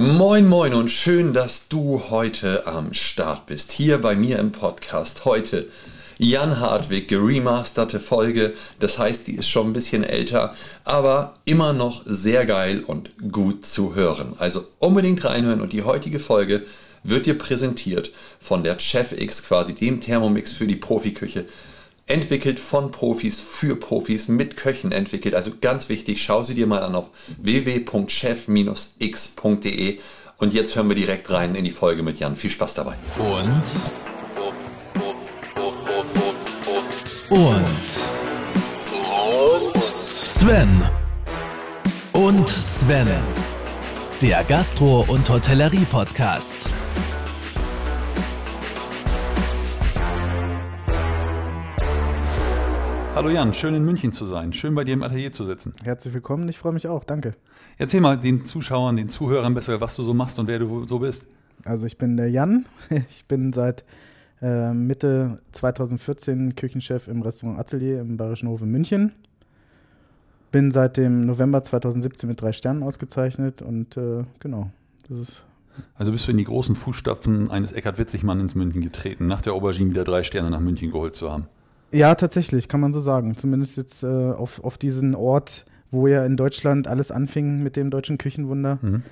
Moin moin und schön, dass du heute am Start bist, hier bei mir im Podcast. Heute Jan Hartwig, geremasterte Folge, das heißt, die ist schon ein bisschen älter, aber immer noch sehr geil und gut zu hören. Also unbedingt reinhören und die heutige Folge wird dir präsentiert von der Chef X, quasi dem Thermomix für die Profiküche. Entwickelt von Profis, für Profis, mit Köchen entwickelt. Also ganz wichtig, schau sie dir mal an auf www.chef-x.de. Und jetzt hören wir direkt rein in die Folge mit Jan. Viel Spaß dabei. Und Sven. Und Sven. Der Gastro- und Hotellerie-Podcast. Hallo Jan, schön in München zu sein, schön bei dir im Atelier zu sitzen. Herzlich willkommen, ich freue mich auch, danke. Erzähl mal den Zuschauern, den Zuhörern besser, was du so machst und wer du so bist. Also ich bin der Jan, ich bin seit Mitte 2014 Küchenchef im Restaurant Atelier im Bayerischen Hof in München. Bin seit dem November 2017 mit 3 Sternen ausgezeichnet und genau, das ist... Also bist du in die großen Fußstapfen eines Eckhard Witzigmann ins München getreten, nach der Aubergine wieder 3 Sterne nach München geholt zu haben. Ja, tatsächlich, kann man so sagen. Zumindest jetzt auf diesen Ort, wo ja in Deutschland alles anfing mit dem deutschen Küchenwunder. Mhm.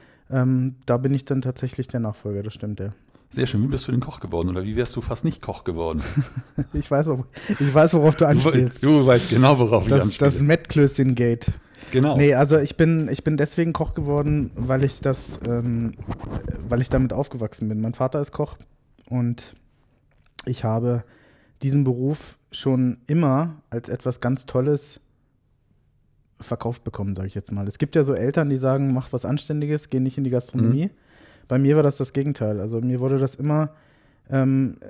Da bin ich dann tatsächlich der Nachfolger, das stimmt, ja. Sehr schön. Wie bist du denn Koch geworden oder wie wärst du fast nicht Koch geworden? Ich weiß, worauf du anspielst. Du weißt genau, worauf ich anspiele. Das Mettklößchen-Gate. Genau. Nee, also ich bin deswegen Koch geworden, weil ich damit aufgewachsen bin. Mein Vater ist Koch und ich habe diesen Beruf schon immer als etwas ganz Tolles verkauft bekommen, sage ich jetzt mal. Es gibt ja so Eltern, die sagen, mach was Anständiges, geh nicht in die Gastronomie. Mhm. Bei mir war das Gegenteil. Also mir wurde das immer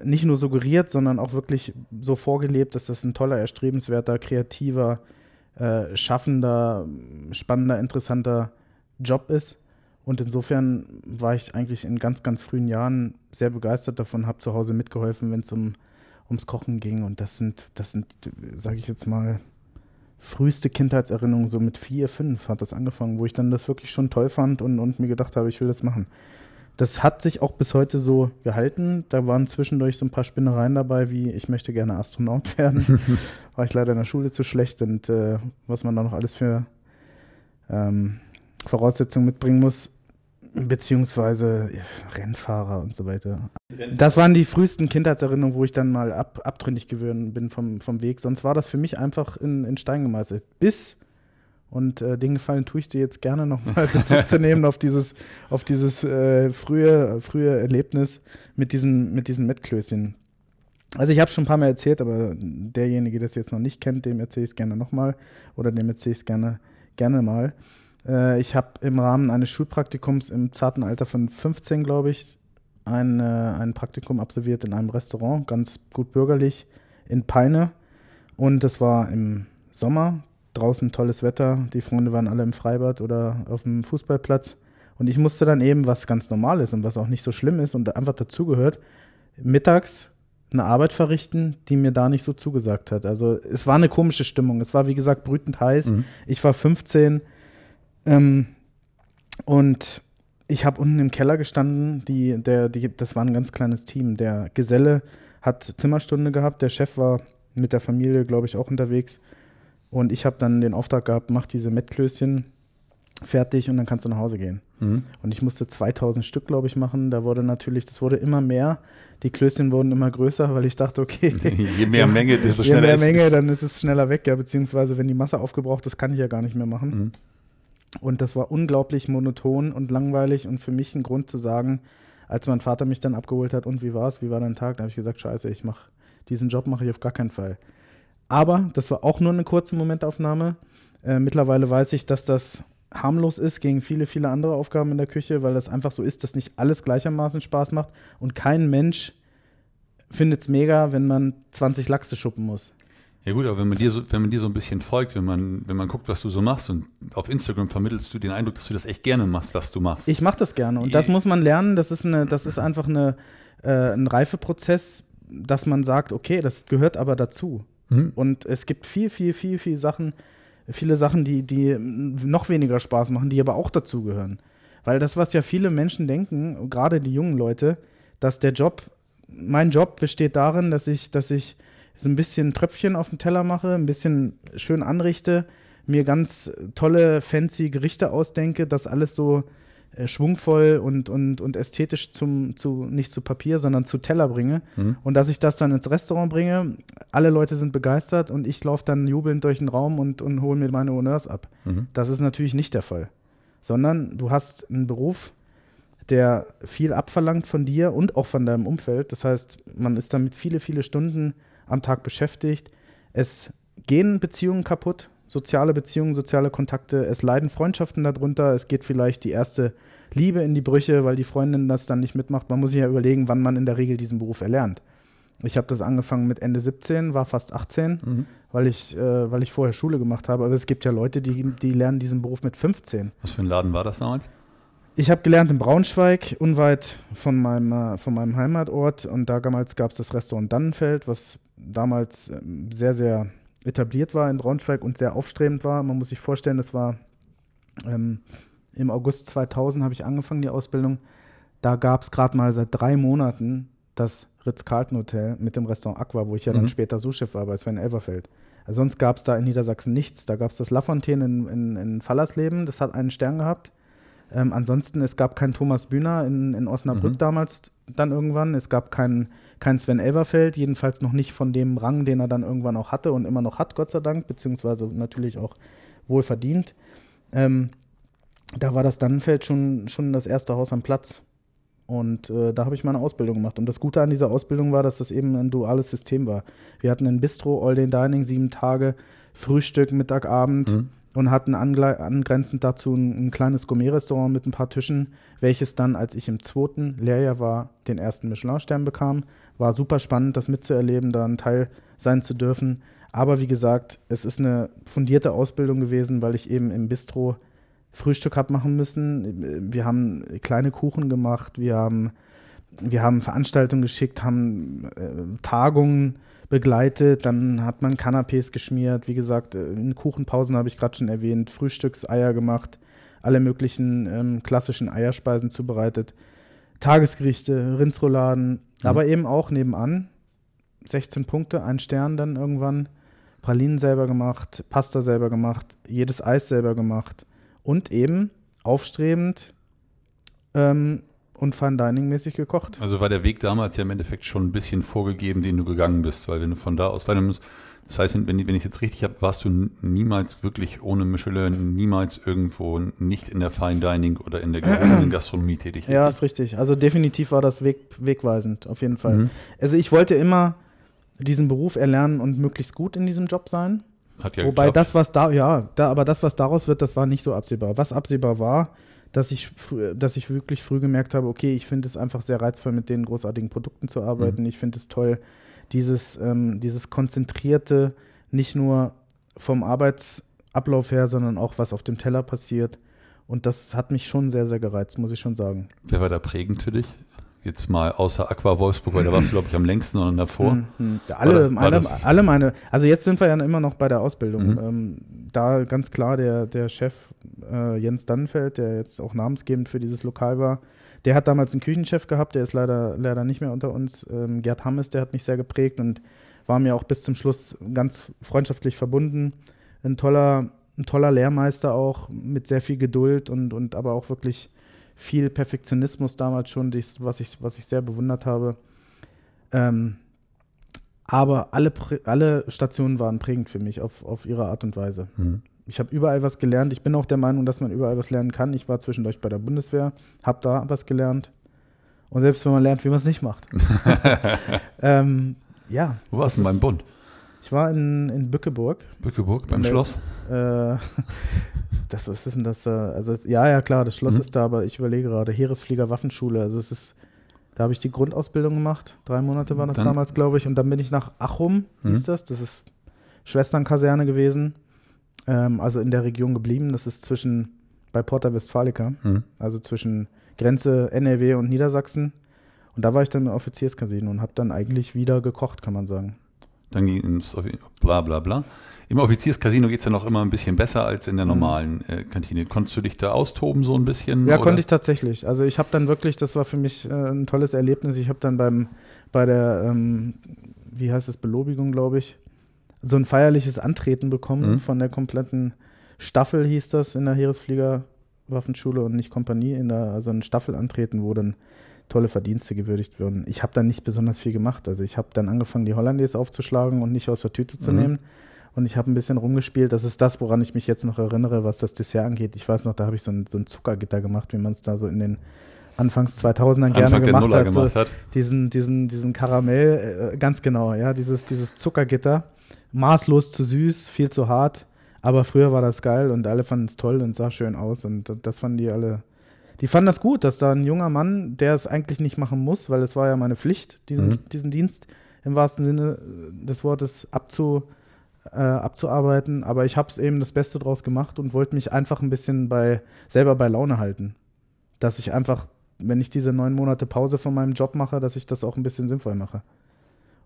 nicht nur suggeriert, sondern auch wirklich so vorgelebt, dass das ein toller, erstrebenswerter, kreativer, schaffender, spannender, interessanter Job ist. Und insofern war ich eigentlich in ganz, ganz frühen Jahren sehr begeistert davon, habe zu Hause mitgeholfen, wenn es ums Kochen ging und das sind, sage ich jetzt mal, früheste Kindheitserinnerungen, so mit 4, 5 hat das angefangen, wo ich dann das wirklich schon toll fand und mir gedacht habe, ich will das machen. Das hat sich auch bis heute so gehalten, da waren zwischendurch so ein paar Spinnereien dabei, wie ich möchte gerne Astronaut werden, war ich leider in der Schule zu schlecht und was man da noch alles für Voraussetzungen mitbringen muss, beziehungsweise Rennfahrer und so weiter. Das waren die frühesten Kindheitserinnerungen, wo ich dann mal abtrünnig geworden bin vom Weg. Sonst war das für mich einfach in Stein gemeißelt. Und den Gefallen tue ich dir jetzt gerne nochmal Bezug zu nehmen auf dieses frühe Erlebnis mit diesen Mettklößchen. Also ich habe es schon ein paar Mal erzählt, aber derjenige, der es jetzt noch nicht kennt, dem erzähle ich es gerne nochmal oder dem erzähle ich es gerne mal. Ich habe im Rahmen eines Schulpraktikums im zarten Alter von 15, glaube ich, ein Praktikum absolviert in einem Restaurant, ganz gut bürgerlich, in Peine. Und das war im Sommer, draußen tolles Wetter, die Freunde waren alle im Freibad oder auf dem Fußballplatz. Und ich musste dann eben, was ganz normal ist und was auch nicht so schlimm ist und einfach dazugehört, mittags eine Arbeit verrichten, die mir da nicht so zugesagt hat. Also es war eine komische Stimmung, es war wie gesagt brütend heiß, Ich war 15, und ich habe unten im Keller gestanden, das war ein ganz kleines Team, der Geselle hat Zimmerstunde gehabt, der Chef war mit der Familie, glaube ich, auch unterwegs und ich habe dann den Auftrag gehabt, mach diese Mettklößchen fertig und dann kannst du nach Hause gehen. Mhm. Und ich musste 2000 Stück, glaube ich, machen, das wurde immer mehr, die Klößchen wurden immer größer, weil ich dachte, okay, je mehr Menge, desto schneller ist es. Je mehr Menge, dann ist es schneller weg, ja, beziehungsweise wenn die Masse aufgebraucht ist, kann ich ja gar nicht mehr machen. Mhm. Und das war unglaublich monoton und langweilig und für mich ein Grund zu sagen, als mein Vater mich dann abgeholt hat, und wie war es, wie war dein Tag? Da habe ich gesagt, scheiße, diesen Job mache ich auf gar keinen Fall. Aber das war auch nur eine kurze Momentaufnahme. Mittlerweile weiß ich, dass das harmlos ist gegen viele, viele andere Aufgaben in der Küche, weil das einfach so ist, dass nicht alles gleichermaßen Spaß macht und kein Mensch findet es mega, wenn man 20 Lachse schuppen muss. Ja gut, aber wenn man dir so ein bisschen folgt, wenn man guckt, was du so machst und auf Instagram vermittelst du den Eindruck, dass du das echt gerne machst, was du machst. Ich mache das gerne und das muss man lernen, das ist einfach ein Reifeprozess, dass man sagt, okay, das gehört aber dazu. Mhm. Und es gibt viele Sachen, die noch weniger Spaß machen, die aber auch dazugehören. Weil das, was ja viele Menschen denken, gerade die jungen Leute, dass der Job, mein Job besteht darin, dass ich so ein bisschen Tröpfchen auf den Teller mache, ein bisschen schön anrichte, mir ganz tolle, fancy Gerichte ausdenke, das alles so schwungvoll und ästhetisch nicht zu Papier, sondern zu Teller bringe. Mhm. Und dass ich das dann ins Restaurant bringe, alle Leute sind begeistert und ich laufe dann jubelnd durch den Raum und hole mir meine Honneurs ab. Mhm. Das ist natürlich nicht der Fall. Sondern du hast einen Beruf, der viel abverlangt von dir und auch von deinem Umfeld. Das heißt, man ist damit viele, viele Stunden am Tag beschäftigt. Es gehen Beziehungen kaputt, soziale Beziehungen, soziale Kontakte, es leiden Freundschaften darunter, es geht vielleicht die erste Liebe in die Brüche, weil die Freundin das dann nicht mitmacht. Man muss sich ja überlegen, wann man in der Regel diesen Beruf erlernt. Ich habe das angefangen mit Ende 17, war fast 18, weil ich vorher Schule gemacht habe. Aber es gibt ja Leute, die lernen diesen Beruf mit 15. Was für ein Laden war das damals? Ich habe gelernt in Braunschweig, unweit von meinem Heimatort. Und damals gab es das Restaurant Dannenfeld, was damals sehr, sehr etabliert war in Braunschweig und sehr aufstrebend war. Man muss sich vorstellen, das war im August 2000 habe ich angefangen, die Ausbildung. Da gab es gerade mal seit 3 Monaten das Ritz-Carlton Hotel mit dem Restaurant Aqua, wo ich ja dann später Souschef war bei Sven Elverfeld. Also sonst gab es da in Niedersachsen nichts. Da gab es das Lafontaine in Fallersleben, das hat einen Stern gehabt. Ansonsten, es gab keinen Thomas Bühner in Osnabrück damals dann irgendwann. Es gab keinen Sven Elverfeld, jedenfalls noch nicht von dem Rang, den er dann irgendwann auch hatte und immer noch hat, Gott sei Dank, beziehungsweise natürlich auch wohlverdient. Da war das Dannenfeld schon das erste Haus am Platz. Und da habe ich meine Ausbildung gemacht. Und das Gute an dieser Ausbildung war, dass das eben ein duales System war. Wir hatten ein Bistro, All-Day-Dining, 7 Tage, Frühstück, Mittag, Abend. Und hatten angrenzend dazu ein kleines Gourmet-Restaurant mit ein paar Tischen, welches dann, als ich im 2. Lehrjahr war, den 1. Michelin-Stern bekam. War super spannend, das mitzuerleben, da ein Teil sein zu dürfen. Aber wie gesagt, es ist eine fundierte Ausbildung gewesen, weil ich eben im Bistro Frühstück habe machen müssen. Wir haben kleine Kuchen gemacht, wir haben Veranstaltungen geschickt, haben Tagungen begleitet, dann hat man Canapés geschmiert, wie gesagt, in Kuchenpausen habe ich gerade schon erwähnt, Frühstückseier gemacht, alle möglichen klassischen Eierspeisen zubereitet, Tagesgerichte, Rindsrouladen, aber eben auch nebenan, 16 Punkte, 1 Stern dann irgendwann, Pralinen selber gemacht, Pasta selber gemacht, jedes Eis selber gemacht und eben aufstrebend und Fine-Dining-mäßig gekocht. Also war der Weg damals ja im Endeffekt schon ein bisschen vorgegeben, den du gegangen bist, weil wenn du von da aus weiter musst, das heißt, wenn ich es jetzt richtig habe, warst du niemals wirklich ohne Michelin, niemals irgendwo nicht in der Fine-Dining oder in der Gastronomie tätig. Richtig? Ja, ist richtig. Also definitiv war das wegweisend, auf jeden Fall. Also ich wollte immer diesen Beruf erlernen und möglichst gut in diesem Job sein. Hat ja wobei geklappt. Aber das, was daraus wird, das war nicht so absehbar. Was absehbar war, dass ich wirklich früh gemerkt habe, okay, ich finde es einfach sehr reizvoll, mit den großartigen Produkten zu arbeiten. Ich finde es toll, dieses Konzentrierte, nicht nur vom Arbeitsablauf her, sondern auch, was auf dem Teller passiert. Und das hat mich schon sehr, sehr gereizt, muss ich schon sagen. Wer war da prägend für dich? Jetzt mal außer Aqua Wolfsburg, weil da warst du, glaube ich, am längsten, sondern davor. Ja, also jetzt sind wir ja immer noch bei der Ausbildung. Da ganz klar der Chef Jens Dannenfeld, der jetzt auch namensgebend für dieses Lokal war, der hat damals einen Küchenchef gehabt, der ist leider nicht mehr unter uns. Gerd Hammes, der hat mich sehr geprägt und war mir auch bis zum Schluss ganz freundschaftlich verbunden. Ein toller Lehrmeister auch, mit sehr viel Geduld und aber auch wirklich viel Perfektionismus damals schon, was ich sehr bewundert habe. Aber alle Stationen waren prägend für mich auf ihre Art und Weise. Ich habe überall was gelernt. Ich bin auch der Meinung, dass man überall was lernen kann. Ich war zwischendurch bei der Bundeswehr, habe da was gelernt. Und selbst wenn man lernt, wie man es nicht macht. Ja. Wo warst du denn beim Bund? Ich war in Bückeburg. Bückeburg, beim Schloss? Was ist denn das? Also, ja, klar, das Schloss ist da, aber ich überlege gerade, Heeresflieger-Waffenschule, also da habe ich die Grundausbildung gemacht, 3 Monate waren das dann, damals, glaube ich, und dann bin ich nach Achum, hieß das ist Schwesternkaserne gewesen, also in der Region geblieben, das ist bei Porta Westfalica, also zwischen Grenze NRW und Niedersachsen, und da war ich dann im Offizierskasino und habe dann eigentlich wieder gekocht, kann man sagen. Dann ging ins bla bla bla. Im Offizierscasino geht es ja noch immer ein bisschen besser als in der normalen Kantine. Konntest du dich da austoben so ein bisschen? Ja, oder? Konnte ich tatsächlich. Also ich habe dann wirklich, das war für mich ein tolles Erlebnis. Ich habe dann bei der, wie heißt das, Belobigung, glaube ich, so ein feierliches Antreten bekommen von der kompletten Staffel, hieß das, in der Heeresfliegerwaffenschule und nicht Kompanie, also ein Staffelantreten, wo dann tolle Verdienste gewürdigt würden. Ich habe dann nicht besonders viel gemacht. Also ich habe dann angefangen, die Hollandaise aufzuschlagen und nicht aus der Tüte zu nehmen. Und ich habe ein bisschen rumgespielt. Das ist das, woran ich mich jetzt noch erinnere, was das Dessert angeht. Ich weiß noch, da habe ich so ein Zuckergitter gemacht, wie man es da so in den Anfangs 2000ern gerne gemacht hat. Diesen Karamell, ganz genau, ja, dieses Zuckergitter. Maßlos zu süß, viel zu hart. Aber früher war das geil und alle fanden es toll und sah schön aus. Und das fanden die alle. Die fanden das gut, dass da ein junger Mann, der es eigentlich nicht machen muss, weil es war ja meine Pflicht, diesen Dienst im wahrsten Sinne des Wortes abzuarbeiten, aber ich habe es eben das Beste draus gemacht und wollte mich einfach ein bisschen selber bei Laune halten. Dass ich einfach, wenn ich diese 9 Monate Pause von meinem Job mache, dass ich das auch ein bisschen sinnvoll mache.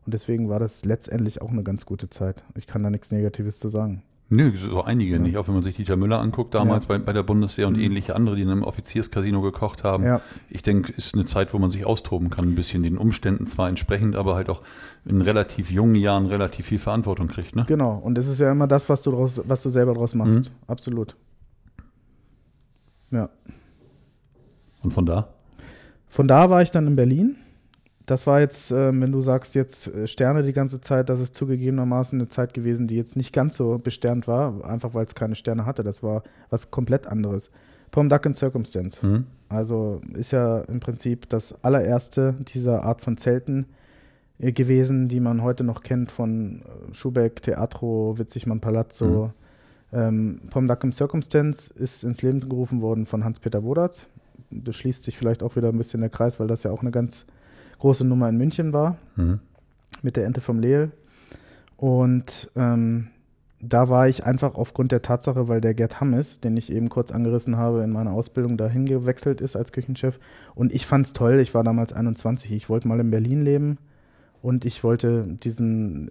Und deswegen war das letztendlich auch eine ganz gute Zeit. Ich kann da nichts Negatives zu sagen. Nö, so einige nicht, auch wenn man sich Dieter Müller anguckt, damals bei der Bundeswehr und ähnliche andere, die in einem Offizierscasino gekocht haben. Ja. Ich denke, ist eine Zeit, wo man sich austoben kann, ein bisschen den Umständen zwar entsprechend, aber halt auch in relativ jungen Jahren relativ viel Verantwortung kriegt. Ne? Genau, und es ist ja immer das, was du selber draus machst. Absolut. Ja. Und von da? Von da war ich dann in Berlin. Das war jetzt, wenn du sagst, jetzt Sterne die ganze Zeit, das ist zugegebenermaßen eine Zeit gewesen, die jetzt nicht ganz so besternt war, einfach weil es keine Sterne hatte. Das war was komplett anderes. Pomp Duck and Circumstance. Also ist ja im Prinzip das allererste dieser Art von Zelten gewesen, die man heute noch kennt von Schubeck, Teatro, Witzigmann, Palazzo. Pomp Duck and Circumstance ist ins Leben gerufen worden von Hans-Peter Wodarz. Da schließt sich vielleicht auch wieder ein bisschen der Kreis, weil das ja auch eine ganz große Nummer in München war, mit der Ente vom Lehl. Und da war ich einfach aufgrund der Tatsache, weil der Gerd Hammes, den ich eben kurz angerissen habe, in meiner Ausbildung dahin gewechselt ist als Küchenchef. Und ich fand's toll, ich war damals 21, ich wollte mal in Berlin leben und ich wollte diesem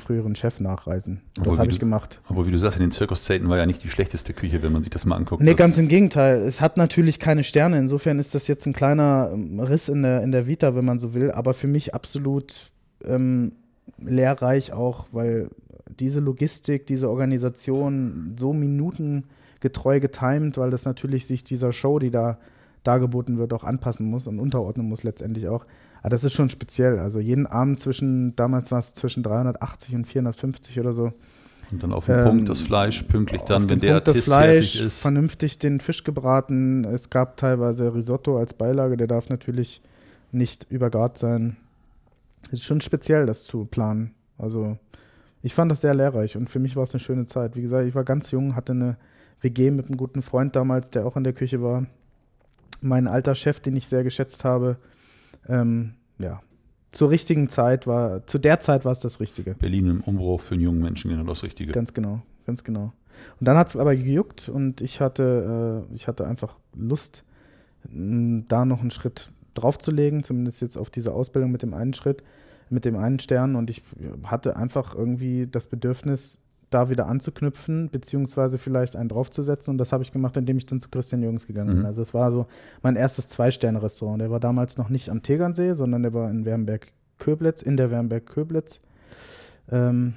früheren Chef nachreisen. Das habe ich gemacht. Obwohl, wie du sagst, in den Zirkuszelten war ja nicht die schlechteste Küche, wenn man sich das mal anguckt. Nee, ganz im Gegenteil. Es hat natürlich keine Sterne. Insofern ist das jetzt ein kleiner Riss in der Vita, wenn man so will. Aber für mich absolut lehrreich auch, weil diese Logistik, diese Organisation so minutengetreu getimt, weil das natürlich sich dieser Show, die da dargeboten wird, auch anpassen muss und unterordnen muss letztendlich auch. Aber das ist schon speziell. Also jeden Abend damals war es zwischen 380 und 450 oder so. Und dann auf den Punkt das Fleisch, pünktlich dann, wenn der Artist fertig ist. Vernünftig den Fisch gebraten. Es gab teilweise Risotto als Beilage, der darf natürlich nicht übergart sein. Es ist schon speziell, das zu planen. Also ich fand das sehr lehrreich und für mich war es eine schöne Zeit. Wie gesagt, ich war ganz jung, hatte eine WG mit einem guten Freund damals, der auch in der Küche war. Mein alter Chef, den ich sehr geschätzt habe. Zu der Zeit war es das Richtige. Berlin im Umbruch für einen jungen Menschen, genau das Richtige. Ganz genau, ganz genau. Und dann hat es aber gejuckt und ich hatte einfach Lust, da noch einen Schritt draufzulegen, zumindest jetzt auf diese Ausbildung mit dem einen Schritt, mit dem einen Stern. Und ich hatte einfach irgendwie das Bedürfnis, da wieder anzuknüpfen, beziehungsweise vielleicht einen draufzusetzen. Und das habe ich gemacht, indem ich dann zu Christian Jürgens gegangen bin. Also es war so mein erstes 2-Sterne-Restaurant. Der war damals noch nicht am Tegernsee, sondern der war in Wernberg-Köblitz, in der Wernberg-Köblitz. In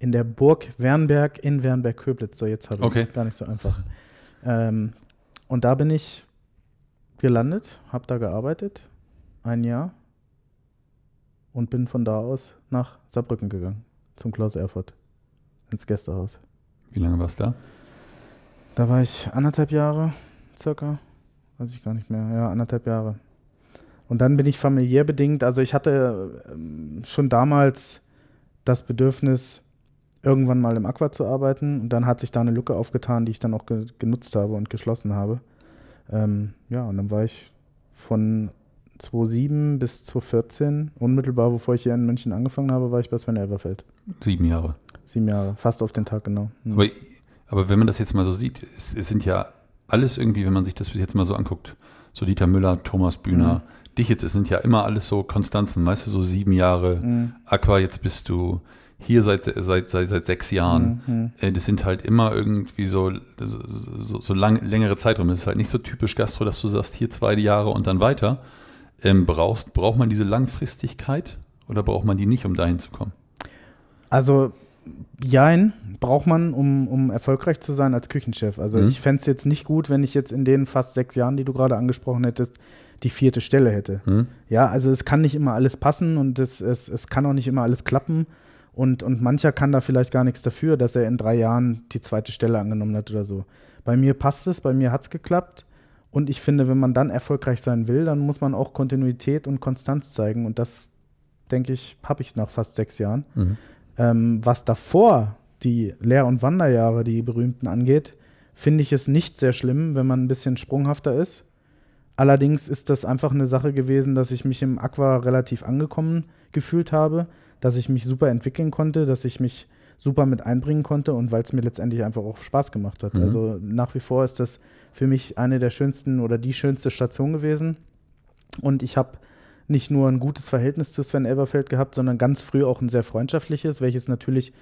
der Burg Wernberg in Wernberg-Köblitz. So, jetzt habe ich es gar nicht so einfach. Und da bin ich gelandet, habe da gearbeitet, ein Jahr. Und bin von da aus nach Saarbrücken gegangen, zum Klaus Erfurt. Ins Gästehaus. Wie lange warst du da? Da war ich 1,5 Jahre circa. Weiß ich gar nicht mehr. Ja, 1,5 Jahre. Und dann bin ich familiär bedingt. Also ich hatte schon damals das Bedürfnis, irgendwann mal im Aqua zu arbeiten. Und dann hat sich da eine Lücke aufgetan, die ich dann auch genutzt habe und geschlossen habe. Und dann war ich von 2007 bis 2014, unmittelbar bevor ich hier in München angefangen habe, war ich bei Sven Elverfeld. 7 Jahre. 7 Jahre, fast auf den Tag, genau. Aber wenn man das jetzt mal so sieht, es sind ja alles irgendwie, wenn man sich das bis jetzt mal so anguckt, so Dieter Müller, Thomas Bühner, dich jetzt, es sind ja immer alles so Konstanzen, weißt du, so 7 Jahre, Aqua, jetzt bist du hier seit 6 Jahren. Das sind halt immer irgendwie so längere Zeiträume. Es ist halt nicht so typisch Gastro, dass du sagst, hier 2 Jahre und dann weiter. Braucht man diese Langfristigkeit oder braucht man die nicht, um dahin zu kommen? Also, jein, braucht man, um erfolgreich zu sein als Küchenchef. Also ich fände es jetzt nicht gut, wenn ich jetzt in den fast 6 Jahren, die du gerade angesprochen hättest, die 4. Stelle hätte. Ja, also es kann nicht immer alles passen und es kann auch nicht immer alles klappen. Und mancher kann da vielleicht gar nichts dafür, dass er in 3 Jahren die 2. Stelle angenommen hat oder so. Bei mir passt es, bei mir hat es geklappt. Und ich finde, wenn man dann erfolgreich sein will, dann muss man auch Kontinuität und Konstanz zeigen. Und das, denke ich, habe ich nach fast 6 Jahren. Was davor die Lehr- und Wanderjahre, die berühmten, angeht, finde ich es nicht sehr schlimm, wenn man ein bisschen sprunghafter ist. Allerdings ist das einfach eine Sache gewesen, dass ich mich im Aqua relativ angekommen gefühlt habe, dass ich mich super entwickeln konnte, dass ich mich super mit einbringen konnte und weil es mir letztendlich einfach auch Spaß gemacht hat. Also nach wie vor ist das für mich eine der schönsten oder die schönste Station gewesen. Und ich habe nicht nur ein gutes Verhältnis zu Sven Elverfeld gehabt, sondern ganz früh auch ein sehr freundschaftliches, welches natürlich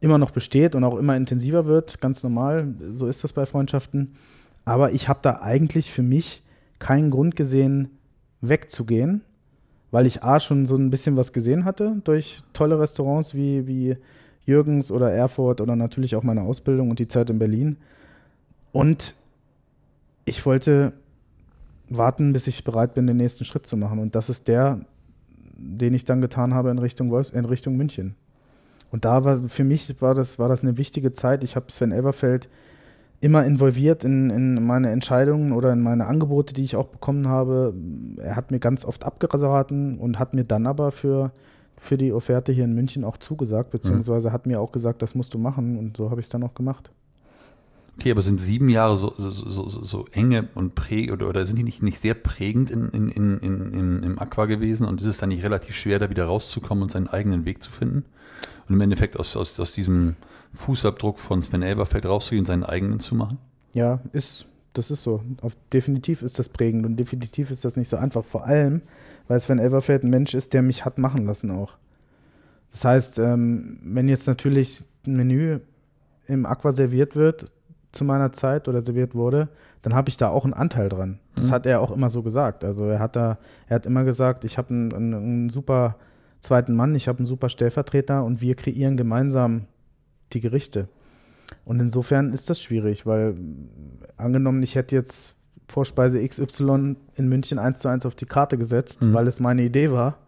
immer noch besteht und auch immer intensiver wird, ganz normal, so ist das bei Freundschaften. Aber ich habe da eigentlich für mich keinen Grund gesehen, wegzugehen, weil ich A, schon so ein bisschen was gesehen hatte durch tolle Restaurants wie Jürgens oder Erfurt oder natürlich auch meine Ausbildung und die Zeit in Berlin. Und ich wollte warten, bis ich bereit bin, den nächsten Schritt zu machen. Und das ist der, den ich dann getan habe in Richtung München. Und da war für mich das eine wichtige Zeit. Ich habe Sven Elverfeld immer involviert in meine Entscheidungen oder in meine Angebote, die ich auch bekommen habe. Er hat mir ganz oft abgeraten und hat mir dann aber für die Offerte hier in München auch zugesagt, beziehungsweise hat mir auch gesagt, das musst du machen. Und so habe ich es dann auch gemacht. Okay, aber sind 7 Jahre so enge und prägend, oder sind die nicht sehr prägend im Aqua gewesen? Und ist es dann nicht relativ schwer, da wieder rauszukommen und seinen eigenen Weg zu finden? Und im Endeffekt aus diesem Fußabdruck von Sven Elverfeld rauszugehen und seinen eigenen zu machen? Ja, das ist so. Definitiv ist das prägend und definitiv ist das nicht so einfach. Vor allem, weil Sven Elverfeld ein Mensch ist, der mich hat machen lassen auch. Das heißt, wenn jetzt natürlich ein Menü im Aqua serviert wird, zu meiner Zeit oder serviert wurde, dann habe ich da auch einen Anteil dran. Das hat er auch immer so gesagt. Also er hat immer gesagt, ich habe einen super zweiten Mann, ich habe einen super Stellvertreter und wir kreieren gemeinsam die Gerichte. Und insofern ist das schwierig, weil angenommen, ich hätte jetzt Vorspeise XY in München 1:1 auf die Karte gesetzt, weil es meine Idee war,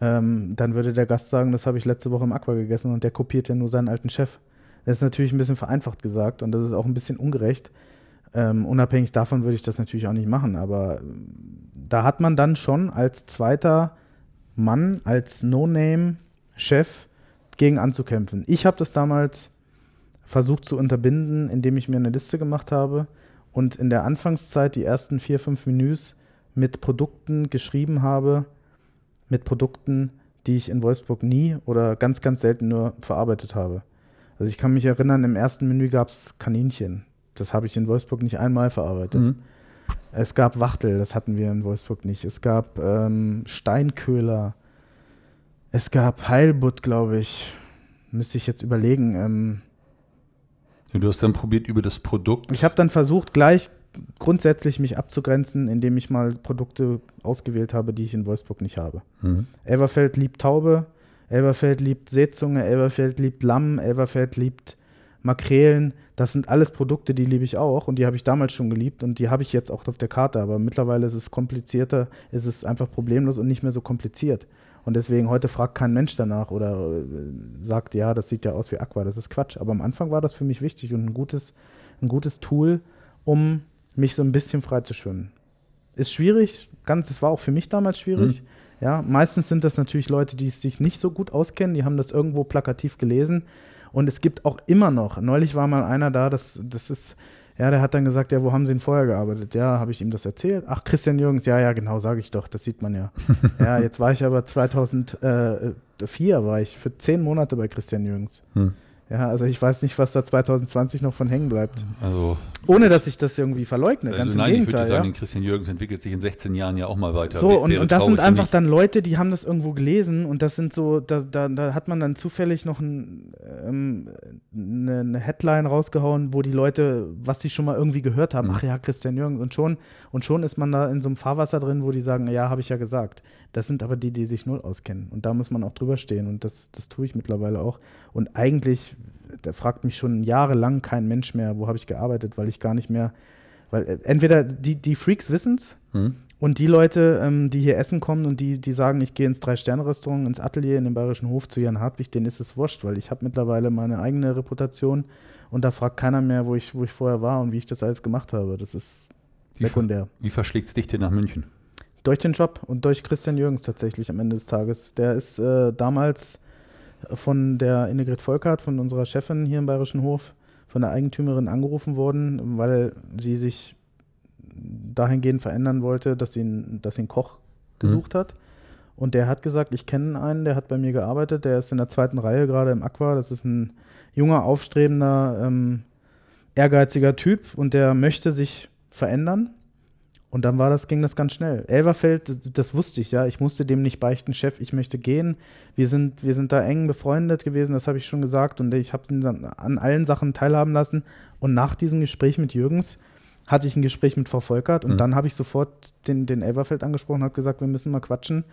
dann würde der Gast sagen, das habe ich letzte Woche im Aqua gegessen und der kopiert ja nur seinen alten Chef. Das ist natürlich ein bisschen vereinfacht gesagt und das ist auch ein bisschen ungerecht. Unabhängig davon würde ich das natürlich auch nicht machen, aber da hat man dann schon als zweiter Mann, als No-Name-Chef gegen anzukämpfen. Ich habe das damals versucht zu unterbinden, indem ich mir eine Liste gemacht habe und in der Anfangszeit die ersten 4, 5 Menüs mit Produkten geschrieben habe, mit Produkten, die ich in Wolfsburg nie oder ganz, ganz selten nur verarbeitet habe. Also ich kann mich erinnern, im ersten Menü gab es Kaninchen. Das habe ich in Wolfsburg nicht einmal verarbeitet. Es gab Wachtel, das hatten wir in Wolfsburg nicht. Es gab Steinköhler. Es gab Heilbutt, glaube ich. Müsste ich jetzt überlegen. Du hast dann probiert über das Produkt. Ich habe dann versucht, gleich grundsätzlich mich abzugrenzen, indem ich mal Produkte ausgewählt habe, die ich in Wolfsburg nicht habe. Elverfeld liebt Taube. Elverfeld liebt Seezunge, Elverfeld liebt Lamm, Elverfeld liebt Makrelen. Das sind alles Produkte, die liebe ich auch und die habe ich damals schon geliebt und die habe ich jetzt auch auf der Karte. Aber mittlerweile ist es komplizierter, ist es einfach problemlos und nicht mehr so kompliziert. Und deswegen heute fragt kein Mensch danach oder sagt, ja, das sieht ja aus wie Aqua, das ist Quatsch. Aber am Anfang war das für mich wichtig und ein gutes Tool, um mich so ein bisschen freizuschwimmen. Ist schwierig, es war auch für mich damals schwierig. Ja, meistens sind das natürlich Leute, die es sich nicht so gut auskennen, die haben das irgendwo plakativ gelesen und es gibt auch immer noch, neulich war mal einer da, der hat dann gesagt, ja, wo haben Sie denn vorher gearbeitet? Ja, habe ich ihm das erzählt? Ach, Christian Jürgens, ja, genau, sage ich doch, das sieht man ja. Ja, jetzt war ich aber 2004 für 10 Monate bei Christian Jürgens. Ja, also ich weiß nicht, was da 2020 noch von hängen bleibt. Also, ohne, dass ich das irgendwie verleugne, ganz im Gegenteil. Ich würde sagen, Christian Jürgens entwickelt sich in 16 Jahren ja auch mal weiter. So, und das sind einfach dann Leute, die haben das irgendwo gelesen und das sind so, da hat man dann zufällig noch eine Headline rausgehauen, wo die Leute, was sie schon mal irgendwie gehört haben, ach ja, Christian Jürgens, und schon ist man da in so einem Fahrwasser drin, wo die sagen, ja, habe ich ja gesagt. Das sind aber die sich null auskennen und da muss man auch drüber stehen und das tue ich mittlerweile auch. Und eigentlich, da fragt mich schon jahrelang kein Mensch mehr, wo habe ich gearbeitet, weil ich gar nicht mehr, weil entweder die Freaks wissen es und die Leute, die hier essen kommen und die sagen, ich gehe ins 3-Sterne-Restaurant, ins Atelier, in den Bayerischen Hof zu Jan Hartwig, denen ist es wurscht, weil ich habe mittlerweile meine eigene Reputation und da fragt keiner mehr, wo ich vorher war und wie ich das alles gemacht habe. Das ist sekundär. Wie verschlägt es dich denn nach München? Durch den Job und durch Christian Jürgens tatsächlich am Ende des Tages. Der ist damals von der Innegret Volkert, von unserer Chefin hier im Bayerischen Hof, von der Eigentümerin angerufen worden, weil sie sich dahingehend verändern wollte, dass sie einen Koch gesucht hat. Und der hat gesagt, ich kenne einen, der hat bei mir gearbeitet, der ist in der 2. Reihe gerade im Aqua. Das ist ein junger, aufstrebender, ehrgeiziger Typ und der möchte sich verändern. Und dann ging das ganz schnell. Elverfeld, das wusste ich, ja. Ich musste dem nicht beichten, Chef, ich möchte gehen. Wir sind da eng befreundet gewesen, das habe ich schon gesagt. Und ich habe ihn dann an allen Sachen teilhaben lassen. Und nach diesem Gespräch mit Jürgens hatte ich ein Gespräch mit Frau Volkert. Und dann habe ich sofort den Elverfeld angesprochen und habe gesagt, wir müssen mal quatschen.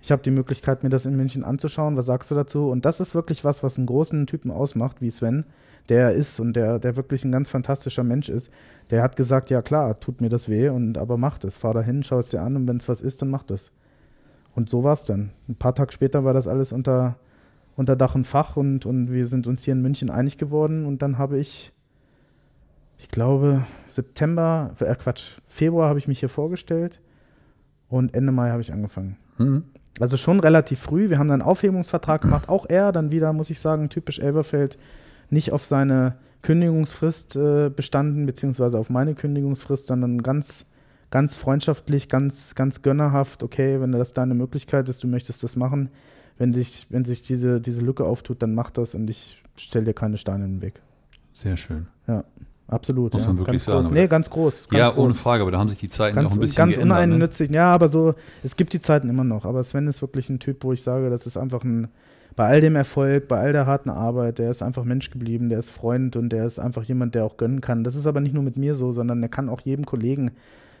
Ich habe die Möglichkeit, mir das in München anzuschauen. Was sagst du dazu? Und das ist wirklich was einen großen Typen ausmacht, wie Sven, der ist und der wirklich ein ganz fantastischer Mensch ist. Der hat gesagt, ja klar, tut mir das weh, aber mach das. Fahr dahin, schau es dir an und wenn es was ist, dann mach das. Und so war es dann. Ein paar Tage später war das alles unter Dach und Fach und wir sind uns hier in München einig geworden. Und dann habe ich glaube, Februar habe ich mich hier vorgestellt und Ende Mai habe ich angefangen. Also schon relativ früh. Wir haben dann einen Aufhebungsvertrag gemacht. Auch er dann wieder, muss ich sagen, typisch Elverfeld, nicht auf seine Kündigungsfrist bestanden, beziehungsweise auf meine Kündigungsfrist, sondern ganz, ganz freundschaftlich, ganz, ganz gönnerhaft. Okay, wenn das deine Möglichkeit ist, du möchtest das machen. Wenn sich diese Lücke auftut, dann mach das und ich stelle dir keine Steine in den Weg. Sehr schön. Ja. Absolut. Muss man wirklich sagen. Nee, ganz groß. Ja, ohne Frage, aber da haben sich die Zeiten auch ein bisschen geändert. Ganz uneinnützig, ja, aber so, es gibt die Zeiten immer noch. Aber Sven ist wirklich ein Typ, wo ich sage, das ist einfach bei all dem Erfolg, bei all der harten Arbeit, der ist einfach Mensch geblieben, der ist Freund und der ist einfach jemand, der auch gönnen kann. Das ist aber nicht nur mit mir so, sondern der kann auch jedem Kollegen.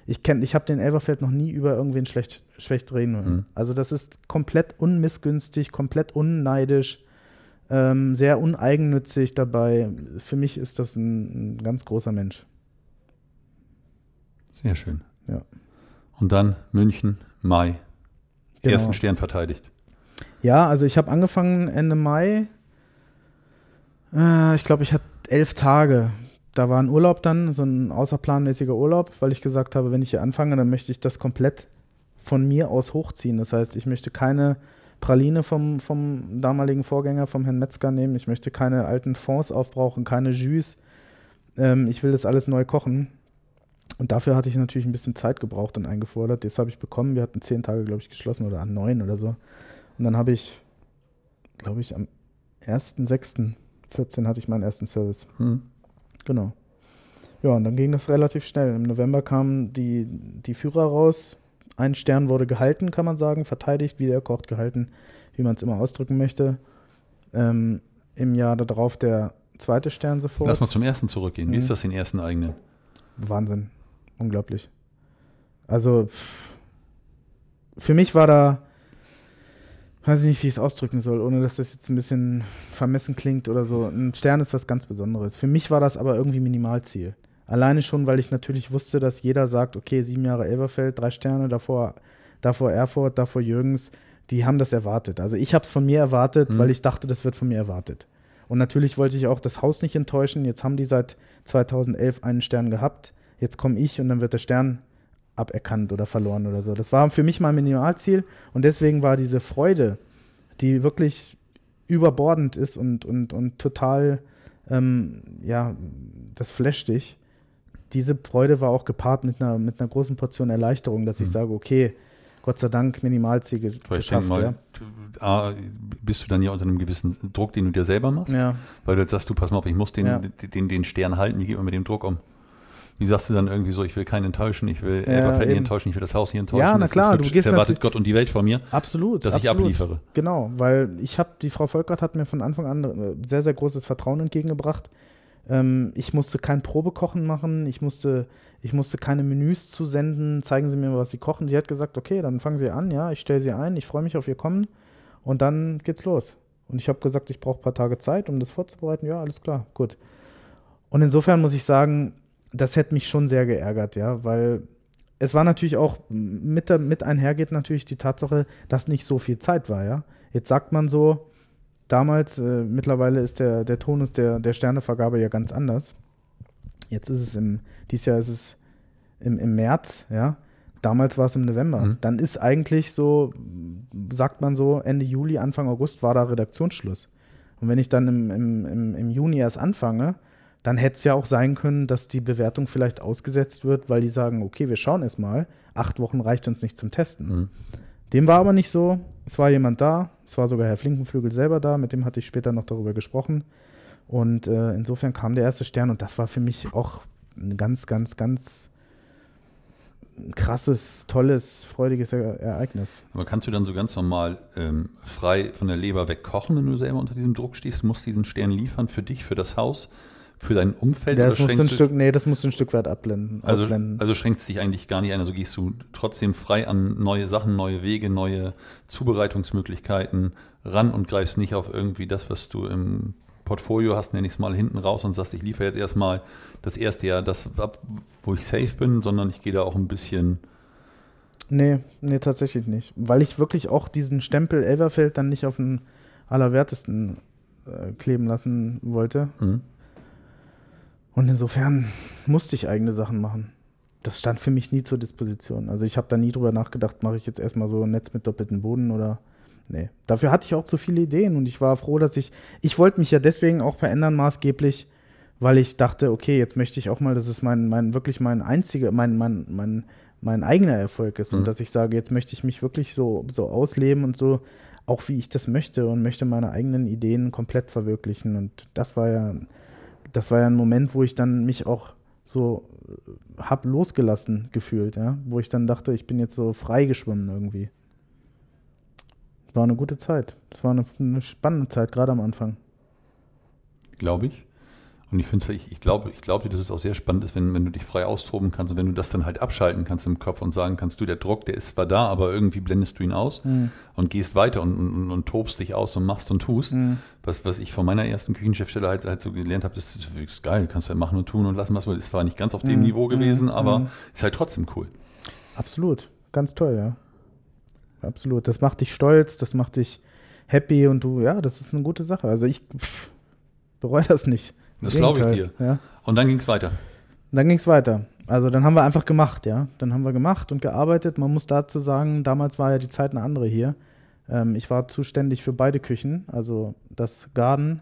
Ich habe den Elverfeld noch nie über irgendwen schlecht reden hören. Also das ist komplett unmissgünstig, komplett unneidisch. Sehr uneigennützig dabei. Für mich ist das ein ganz großer Mensch. Sehr schön. Ja. Und dann München, Mai. Genau. Ersten Stern verteidigt. Ja, also ich habe angefangen Ende Mai. Ich glaube, ich hatte 11 Tage. Da war ein Urlaub dann, so ein außerplanmäßiger Urlaub, weil ich gesagt habe, wenn ich hier anfange, dann möchte ich das komplett von mir aus hochziehen. Das heißt, ich möchte keine Praline vom damaligen Vorgänger, vom Herrn Metzger nehmen. Ich möchte keine alten Fonds aufbrauchen, keine Jus. Ich will das alles neu kochen. Und dafür hatte ich natürlich ein bisschen Zeit gebraucht und eingefordert. Das habe ich bekommen. Wir hatten 10 Tage, glaube ich, geschlossen oder an 9 oder so. Und dann habe ich, glaube ich, am 1.6.14 hatte ich meinen ersten Service. Genau. Ja, und dann ging das relativ schnell. Im November kamen die Führer raus. Ein Stern wurde gehalten, kann man sagen, verteidigt, wiedererkocht, gehalten, wie man es immer ausdrücken möchte. Im Jahr darauf der zweite Stern sofort. Lass mal zum ersten zurückgehen. Wie ist das, den ersten eigenen? Wahnsinn. Unglaublich. Also für mich war da, weiß ich nicht, wie ich es ausdrücken soll, ohne dass das jetzt ein bisschen vermessen klingt oder so. Ein Stern ist was ganz Besonderes. Für mich war das aber irgendwie Minimalziel. Alleine schon, weil ich natürlich wusste, dass jeder sagt, okay, 7 Jahre Elverfeld, 3 Sterne, davor Erfurt, davor Jürgens, die haben das erwartet. Also ich habe es von mir erwartet, weil ich dachte, das wird von mir erwartet. Und natürlich wollte ich auch das Haus nicht enttäuschen. Jetzt haben die seit 2011 einen Stern gehabt. Jetzt komme ich und dann wird der Stern aberkannt oder verloren oder so. Das war für mich mein Minimalziel. Und deswegen war diese Freude, die wirklich überbordend ist und total, ja, das flasht dich. Diese Freude war auch gepaart mit einer großen Portion Erleichterung, dass ich sage, okay, Gott sei Dank Minimalziel geschafft. Mal, ja. Bist du dann ja unter einem gewissen Druck, den du dir selber machst? Ja. Weil du sagst, du pass mal auf, ich muss den Stern halten, wie geht man mit dem Druck um? Wie sagst du dann irgendwie so, ich will keinen enttäuschen, ich will Elberfeld nicht enttäuschen, ich will das Haus nicht enttäuschen. Ja, na klar. Das erwartet Gott und die Welt von mir, dass ich abliefere. Genau, weil die Frau Volkert hat mir von Anfang an sehr, sehr großes Vertrauen entgegengebracht. Ich musste kein Probekochen machen, ich musste keine Menüs zusenden, zeigen Sie mir, was Sie kochen. Sie hat gesagt, okay, dann fangen Sie an, ja, ich stelle Sie ein, ich freue mich auf Ihr Kommen und dann geht's los. Und ich habe gesagt, ich brauche ein paar Tage Zeit, um das vorzubereiten, ja, alles klar, gut. Und insofern muss ich sagen, das hätte mich schon sehr geärgert, ja, weil es war natürlich auch, mit einhergeht natürlich die Tatsache, dass nicht so viel Zeit war, ja. Jetzt sagt man so, damals, mittlerweile ist der Tonus der Sternevergabe ja ganz anders. Jetzt ist es dieses Jahr ist es im März, ja. Damals war es im November. Mhm. Dann ist eigentlich so, sagt man so, Ende Juli, Anfang August war da Redaktionsschluss. Und wenn ich dann im Juni erst anfange, dann hätte es ja auch sein können, dass die Bewertung vielleicht ausgesetzt wird, weil die sagen, okay, wir schauen es mal, 8 Wochen reicht uns nicht zum Testen. Mhm. Dem war aber nicht so, es war jemand da, es war sogar Herr Flinkenflügel selber da, mit dem hatte ich später noch darüber gesprochen und insofern kam der erste Stern und das war für mich auch ein ganz, ganz, ganz krasses, tolles, freudiges Ereignis. Aber kannst du dann so ganz normal frei von der Leber weg kochen, wenn du selber unter diesem Druck stehst, musst diesen Stern liefern für dich, für das Haus? Für dein Umfeld? Ja, das musst du ein Stück weit abblenden. Also schränkt es dich eigentlich gar nicht ein. Also gehst du trotzdem frei an neue Sachen, neue Wege, neue Zubereitungsmöglichkeiten ran und greifst nicht auf irgendwie das, was du im Portfolio hast, nenne ich es mal, hinten raus und sagst, ich liefere jetzt erstmal das erste Jahr das ab, wo ich safe bin, sondern ich gehe da auch ein bisschen... Nee, tatsächlich nicht. Weil ich wirklich auch diesen Stempel Elverfeld dann nicht auf den Allerwertesten kleben lassen wollte. Mhm. Und insofern musste ich eigene Sachen machen. Das stand für mich nie zur Disposition. Also ich habe da nie drüber nachgedacht, mache ich jetzt erstmal so ein Netz mit doppeltem Boden oder... Nee, dafür hatte ich auch zu viele Ideen und ich war froh, dass ich wollte mich ja deswegen auch verändern maßgeblich, weil ich dachte, okay, jetzt möchte ich auch mal, dass es mein eigener Erfolg ist. Mhm. Und dass ich sage, jetzt möchte ich mich wirklich so ausleben und so, auch wie ich das möchte und möchte meine eigenen Ideen komplett verwirklichen. Und das war ja ein Moment, wo ich dann mich auch so hab losgelassen gefühlt, ja? Wo ich dann dachte, ich bin jetzt so frei geschwommen irgendwie. War eine gute Zeit. Das war eine spannende Zeit, gerade am Anfang. Glaube ich. Und ich glaube dir, dass es auch sehr spannend ist, wenn du dich frei austoben kannst und wenn du das dann halt abschalten kannst im Kopf und sagen kannst, du, der Druck, der ist zwar da, aber irgendwie blendest du ihn aus und gehst weiter und tobst dich aus und machst und tust. Mhm. Was ich von meiner ersten Küchenchefstelle halt so gelernt habe, das ist geil, kannst du halt machen und tun und lassen, was du willst. Es war nicht ganz auf dem Niveau gewesen, aber ist halt trotzdem cool. Absolut, ganz toll, ja. Absolut, das macht dich stolz, das macht dich happy und du, ja, das ist eine gute Sache. Also ich bereue das nicht. Das glaube ich dir. Ja. Und dann ging es weiter. Also dann haben wir einfach gemacht, ja. Dann haben wir gemacht und gearbeitet. Man muss dazu sagen, damals war ja die Zeit eine andere hier. Ich war zuständig für beide Küchen, also das Garden,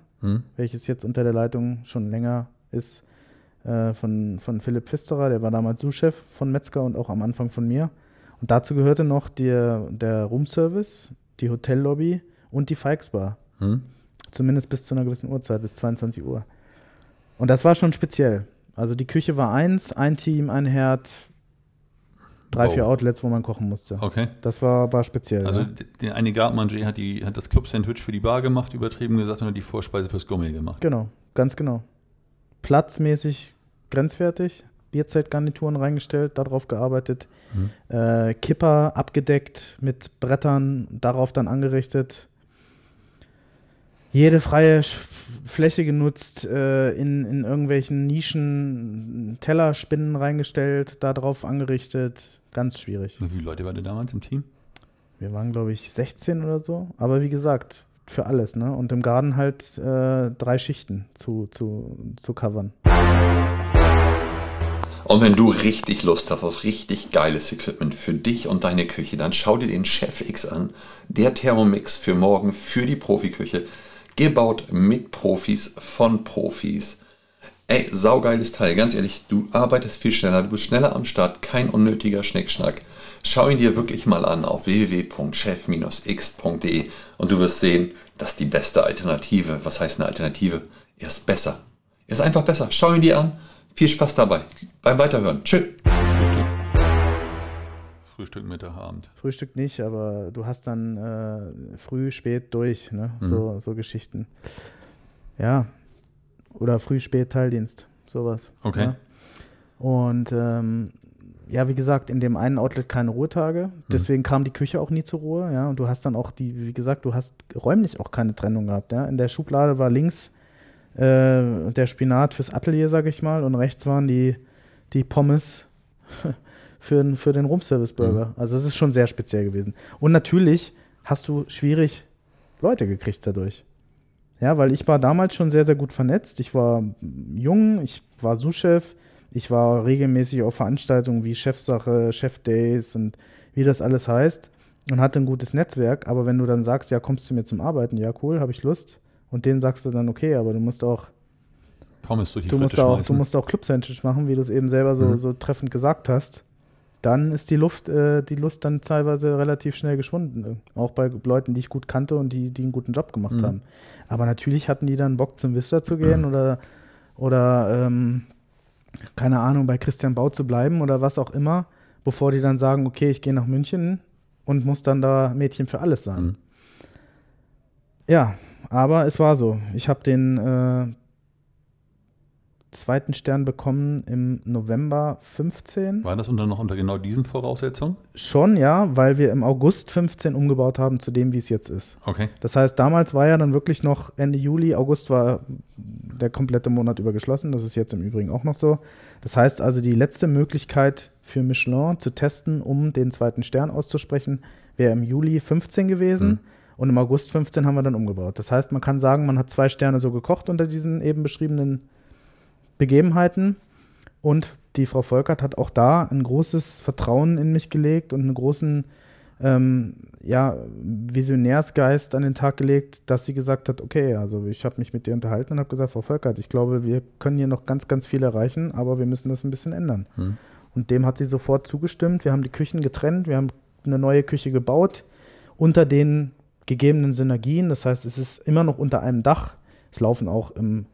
welches jetzt unter der Leitung schon länger ist, von Philipp Fisterer, der war damals Sous-Chef von Metzger und auch am Anfang von mir. Und dazu gehörte noch der Roomservice, die Hotellobby und die Falk's Bar. Mhm. Zumindest bis zu einer gewissen Uhrzeit, bis 22 Uhr. Und das war schon speziell. Also die Küche war eins, ein Team, ein Herd, 4 Outlets, wo man kochen musste. Okay. Das war speziell. Also der eine Gartmanger hat das Club-Sandwich für die Bar gemacht, übertrieben gesagt, und hat die Vorspeise fürs Gourmet gemacht. Genau, ganz genau. Platzmäßig grenzwertig, Bierzeltgarnituren reingestellt, darauf gearbeitet, Kipper abgedeckt mit Brettern, darauf dann angerichtet. Jede freie Fläche genutzt, in irgendwelchen Nischen Tellerspinnen reingestellt, da drauf angerichtet. Ganz schwierig. Wie viele Leute waren ihr damals im Team? Wir waren, glaube ich, 16 oder so. Aber wie gesagt, für alles, ne? Und im Garten halt 3 Schichten zu covern. Und wenn du richtig Lust hast auf richtig geiles Equipment für dich und deine Küche, dann schau dir den Chef X an. Der Thermomix für morgen, für die Profiküche. Gebaut mit Profis, von Profis. Ey, saugeiles Teil, ganz ehrlich, du arbeitest viel schneller, du bist schneller am Start, kein unnötiger Schnickschnack. Schau ihn dir wirklich mal an auf www.chef-x.de und du wirst sehen, dass die beste Alternative, was heißt eine Alternative? Er ist besser. Er ist einfach besser. Schau ihn dir an. Viel Spaß dabei. Beim Weiterhören. Tschö. Frühstück, Mittag, Abend. Frühstück nicht, aber du hast dann früh, spät durch, ne? So Geschichten. Ja. Oder früh, spät, Teildienst. Sowas. Okay. Ja? Und ja, wie gesagt, in dem einen Outlet keine Ruhetage. Deswegen kam die Küche auch nie zur Ruhe. Ja? Und du hast dann auch wie gesagt, du hast räumlich auch keine Trennung gehabt. Ja? In der Schublade war links der Spinat fürs Atelier, sag ich mal, und rechts waren die Pommes für den Roomservice-Burger. Mhm. Also es ist schon sehr speziell gewesen. Und natürlich hast du schwierig Leute gekriegt dadurch. Ja, weil ich war damals schon sehr, sehr gut vernetzt. Ich war jung, ich war Sous-Chef, ich war regelmäßig auf Veranstaltungen wie Chefsache, Chef Days und wie das alles heißt und hatte ein gutes Netzwerk. Aber wenn du dann sagst, ja, kommst du mir zum Arbeiten? Ja, cool, habe ich Lust. Und dem sagst du dann, okay, aber du musst auch Pommes durch die Fritte schmeißen. Du musst auch Club-Sandwich machen, wie du es eben selber so treffend gesagt hast. Dann ist die Lust dann teilweise relativ schnell geschwunden. Auch bei Leuten, die ich gut kannte und die einen guten Job gemacht haben. Aber natürlich hatten die dann Bock, zum Whistler zu gehen oder keine Ahnung, bei Christian Bau zu bleiben oder was auch immer, bevor die dann sagen, okay, ich gehe nach München und muss dann da Mädchen für alles sein. Ja. Aber es war so. Ich habe den zweiten Stern bekommen im November 15. War das noch unter genau diesen Voraussetzungen? Schon, ja, weil wir im August 15 umgebaut haben zu dem, wie es jetzt ist. Okay. Das heißt, damals war ja dann wirklich noch Ende Juli, August war der komplette Monat über geschlossen. Das ist jetzt im Übrigen auch noch so. Das heißt also, die letzte Möglichkeit für Michelin zu testen, um den zweiten Stern auszusprechen, wäre im Juli 15 gewesen. Und im August 15 haben wir dann umgebaut. Das heißt, man kann sagen, man hat 2 Sterne so gekocht unter diesen eben beschriebenen Begebenheiten. Und die Frau Volkert hat auch da ein großes Vertrauen in mich gelegt und einen großen Visionärsgeist an den Tag gelegt, dass sie gesagt hat, okay, also ich habe mich mit dir unterhalten und habe gesagt, Frau Volkert, ich glaube, wir können hier noch ganz, ganz viel erreichen, aber wir müssen das ein bisschen ändern. Und dem hat sie sofort zugestimmt. Wir haben die Küchen getrennt, wir haben eine neue Küche gebaut unter den gegebenen Synergien, das heißt, es ist immer noch unter einem Dach. Es laufen auch im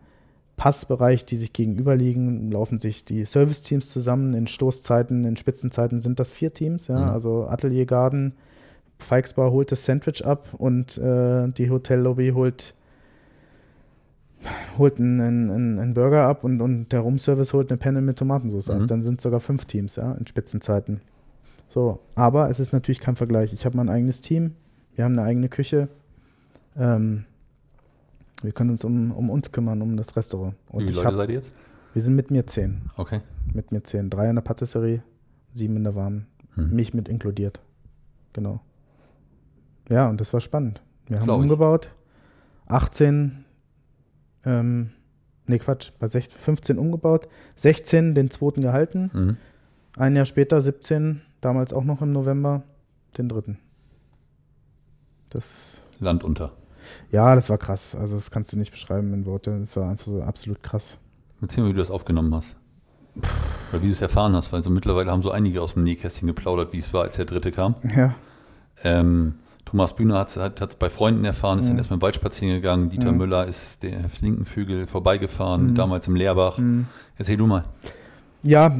Passbereich, die sich gegenüberliegen, laufen sich die Serviceteams zusammen. In Stoßzeiten, in Spitzenzeiten sind das 4 Teams. Ja? Also Atelier Garden, Falk's Bar holt das Sandwich ab und die Hotellobby holt einen Burger ab und der Roomservice holt eine Penne mit Tomatensauce ab. Dann sind es sogar 5 Teams in Spitzenzeiten. So, aber es ist natürlich kein Vergleich. Ich habe mein eigenes Team. Wir haben eine eigene Küche. Wir können uns um uns kümmern, um das Restaurant. Und wie viele Leute seid ihr jetzt? Wir sind mit mir 10. Okay. Mit mir 10. 3 in der Patisserie, 7 in der Warmen. Mich mit inkludiert. Genau. Ja, und das war spannend. Wir haben umgebaut. 15 umgebaut. 16 den 2. gehalten. Ein Jahr später 17, damals auch noch im November, den 3. Das Land unter. Ja, das war krass. Also das kannst du nicht beschreiben in Worte. Das war einfach so absolut krass. Erzähl mir, wie du das aufgenommen hast. Oder wie du es erfahren hast. Weil so mittlerweile haben so einige aus dem Nähkästchen geplaudert, wie es war, als der 3. kam. Ja. Thomas Bühner hat es bei Freunden erfahren, ist dann erstmal im Wald spazieren gegangen. Dieter Müller ist der Linkenvögel vorbeigefahren, damals im Leerbach. Erzähl du mal. Ja,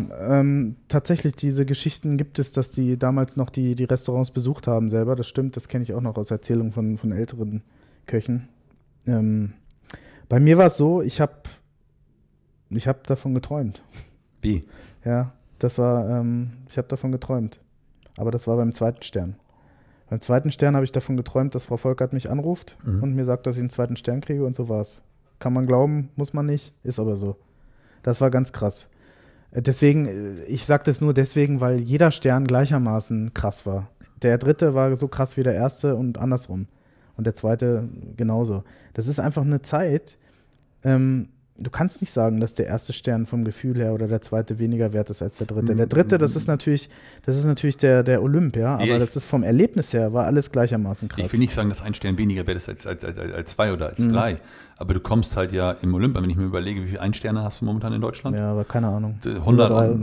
tatsächlich, diese Geschichten gibt es, dass die damals noch die Restaurants besucht haben selber. Das stimmt, das kenne ich auch noch aus Erzählungen von älteren Köchen. Bei mir war es so, ich hab davon geträumt. Wie? Ja, das war, ich habe davon geträumt. Aber das war beim 2. Stern. Beim 2. Stern habe ich davon geträumt, dass Frau Volkert mich anruft und mir sagt, dass ich einen 2. Stern kriege und so war es. Kann man glauben, muss man nicht, ist aber so. Das war ganz krass. Deswegen, ich sage das nur deswegen, weil jeder Stern gleichermaßen krass war. Der 3. war so krass wie der 1. und andersrum. Und der 2. genauso. Das ist einfach eine Zeit, du kannst nicht sagen, dass der erste Stern vom Gefühl her oder der zweite weniger wert ist als der dritte. Der dritte, das ist natürlich der Olymp, ja, aber ja, das ist vom Erlebnis her, war alles gleichermaßen krass. Ich will nicht sagen, dass ein Stern weniger wert ist als zwei oder als drei, aber du kommst halt ja im Olymp, wenn ich mir überlege, wie viele Einsterne hast du momentan in Deutschland? Ja, aber keine Ahnung. 100?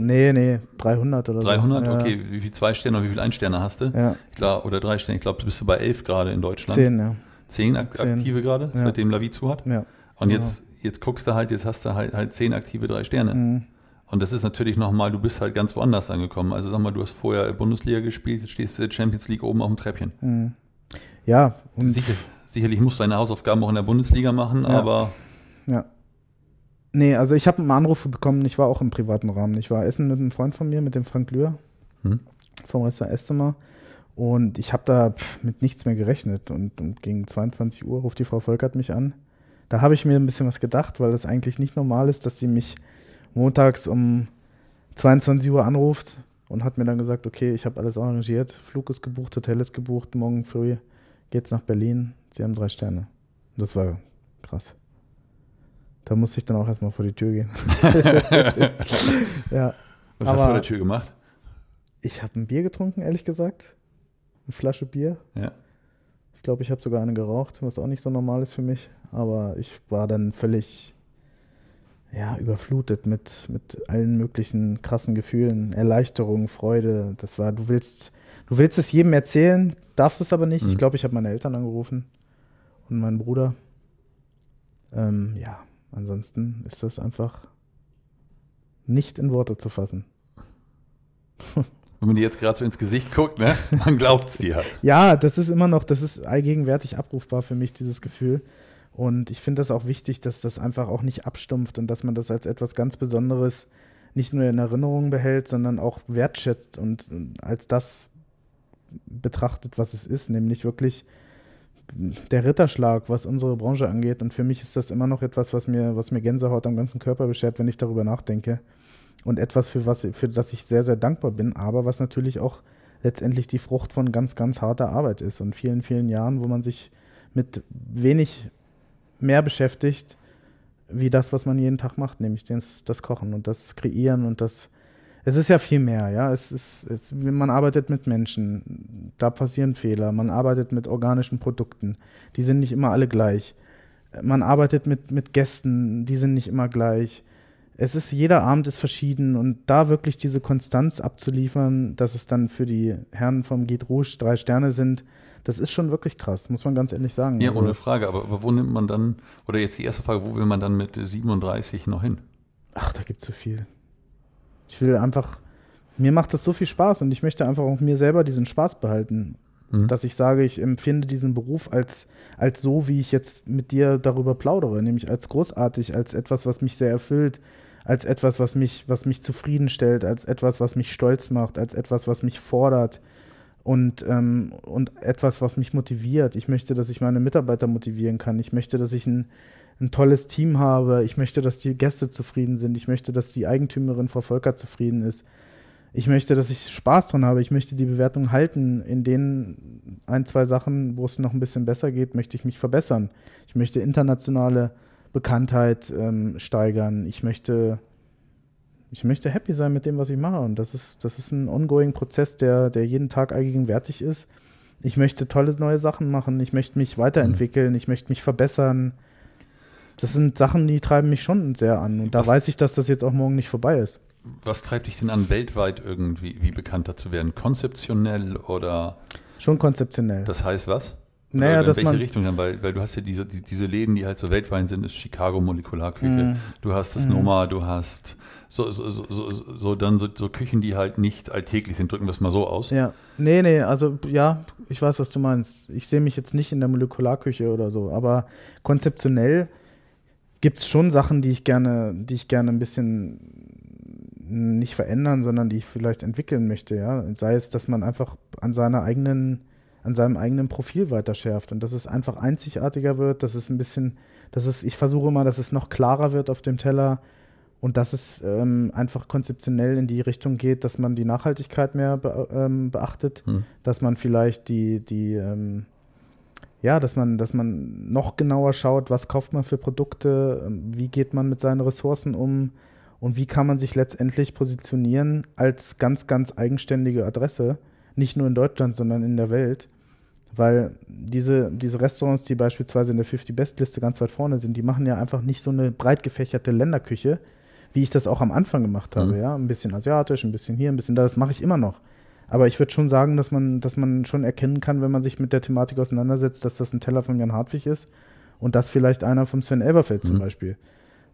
300 oder so. 300, ja. Okay, wie viele Zwei-Sterne und wie viele Einsterne hast du? Ja. Klar, oder drei Sterne, ich glaube, bist du bei 11 gerade in Deutschland. 10, ja. 10 aktive gerade, ja, seitdem Lavi zu hat. Ja. Und jetzt guckst du halt, jetzt hast du halt 10 aktive 3 Sterne. Mhm. Und das ist natürlich nochmal, du bist halt ganz woanders angekommen. Also sag mal, du hast vorher Bundesliga gespielt, jetzt stehst du Champions League oben auf dem Treppchen. Mhm. Ja. Und sicherlich musst du deine Hausaufgaben auch in der Bundesliga machen, ja, aber... Ja. Nee, also ich habe einen Anruf bekommen, ich war auch im privaten Rahmen. Ich war essen mit einem Freund von mir, mit dem Frank Lühr, vom Restaurant Esszimmer. Und ich habe da mit nichts mehr gerechnet. Und gegen 22 Uhr ruft die Frau Volkert mich an. Da habe ich mir ein bisschen was gedacht, weil das eigentlich nicht normal ist, dass sie mich montags um 22 Uhr anruft und hat mir dann gesagt, okay, ich habe alles arrangiert, Flug ist gebucht, Hotel ist gebucht, morgen früh geht's nach Berlin, sie haben 3 Sterne. Und das war krass. Da musste ich dann auch erstmal vor die Tür gehen. Ja, was hast du vor der Tür gemacht? Ich habe ein Bier getrunken, ehrlich gesagt. Eine Flasche Bier. Ja. Ich glaube, ich habe sogar eine geraucht, was auch nicht so normal ist für mich. Aber ich war dann völlig überflutet mit allen möglichen krassen Gefühlen, Erleichterung, Freude. Das war, du willst es jedem erzählen, darfst es aber nicht. Ich glaube, ich habe meine Eltern angerufen und meinen Bruder. Ansonsten ist das einfach nicht in Worte zu fassen. Wenn man dir jetzt gerade so ins Gesicht guckt, ne? Man glaubt es dir halt. Ja, das ist allgegenwärtig abrufbar für mich, dieses Gefühl. Und ich finde das auch wichtig, dass das einfach auch nicht abstumpft und dass man das als etwas ganz Besonderes nicht nur in Erinnerung behält, sondern auch wertschätzt und als das betrachtet, was es ist, nämlich wirklich der Ritterschlag, was unsere Branche angeht. Und für mich ist das immer noch etwas, was mir Gänsehaut am ganzen Körper beschert, wenn ich darüber nachdenke. Und etwas, für das ich sehr, sehr dankbar bin, aber was natürlich auch letztendlich die Frucht von ganz, ganz harter Arbeit ist und vielen, vielen Jahren, wo man sich mit wenig mehr beschäftigt, wie das, was man jeden Tag macht, nämlich das Kochen und das Kreieren und das. Es ist ja viel mehr, ja. Man arbeitet mit Menschen, da passieren Fehler, man arbeitet mit organischen Produkten, die sind nicht immer alle gleich. Man arbeitet mit Gästen, die sind nicht immer gleich. Es ist, jeder Abend ist verschieden und da wirklich diese Konstanz abzuliefern, dass es dann für die Herren vom Guide Rouge 3 Sterne sind, das ist schon wirklich krass, muss man ganz ehrlich sagen. Ja, ohne Frage, aber wo nimmt man dann, oder jetzt die erste Frage, wo will man dann mit 37 noch hin? Ach, da gibt es so viel. Ich will einfach, mir macht das so viel Spaß und ich möchte einfach auch mir selber diesen Spaß behalten, dass ich sage, ich empfinde diesen Beruf als so, wie ich jetzt mit dir darüber plaudere, nämlich als großartig, als etwas, was mich sehr erfüllt, als etwas, was mich zufriedenstellt, als etwas, was mich stolz macht, als etwas, was mich fordert und etwas, was mich motiviert. Ich möchte, dass ich meine Mitarbeiter motivieren kann. Ich möchte, dass ich ein tolles Team habe. Ich möchte, dass die Gäste zufrieden sind. Ich möchte, dass die Eigentümerin Frau Volker zufrieden ist. Ich möchte, dass ich Spaß dran habe. Ich möchte die Bewertung halten. In den 1, 2 Sachen, wo es noch ein bisschen besser geht, möchte ich mich verbessern. Ich möchte internationale Bekanntheit steigern. Ich möchte happy sein mit dem, was ich mache. Und das ist ein ongoing Prozess, der jeden Tag allgegenwärtig ist. Ich möchte tolle neue Sachen machen. Ich möchte mich weiterentwickeln. Ich möchte mich verbessern. Das sind Sachen, die treiben mich schon sehr an. Und da weiß ich, dass das jetzt auch morgen nicht vorbei ist. Was treibt dich denn an, weltweit irgendwie wie bekannter zu werden? Konzeptionell oder? Schon konzeptionell. Das heißt was? Naja, in welche Richtung dann? Weil du hast ja diese Läden, die halt so weltweit sind, ist Chicago Molekularküche, du hast das Noma, du hast so Küchen, die halt nicht alltäglich sind, drücken wir es mal so aus. Ja, ich weiß, was du meinst. Ich sehe mich jetzt nicht in der Molekularküche oder so, aber konzeptionell gibt es schon Sachen, die ich gerne ein bisschen nicht verändern, sondern die ich vielleicht entwickeln möchte, ja. Sei es, dass man einfach an seinem eigenen Profil weiterschärft und dass es einfach einzigartiger wird, ich versuche mal, dass es noch klarer wird auf dem Teller und dass es einfach konzeptionell in die Richtung geht, dass man die Nachhaltigkeit mehr beachtet, dass man vielleicht die ja, dass man noch genauer schaut, was kauft man für Produkte, wie geht man mit seinen Ressourcen um und wie kann man sich letztendlich positionieren als ganz, ganz eigenständige Adresse, nicht nur in Deutschland, sondern in der Welt, weil diese Restaurants, die beispielsweise in der 50-Best-Liste ganz weit vorne sind, die machen ja einfach nicht so eine breit gefächerte Länderküche, wie ich das auch am Anfang gemacht habe, ja, ein bisschen asiatisch, ein bisschen hier, ein bisschen da, das mache ich immer noch. Aber ich würde schon sagen, dass man schon erkennen kann, wenn man sich mit der Thematik auseinandersetzt, dass das ein Teller von Jan Hartwig ist und das vielleicht einer vom Sven Elverfeld zum Beispiel.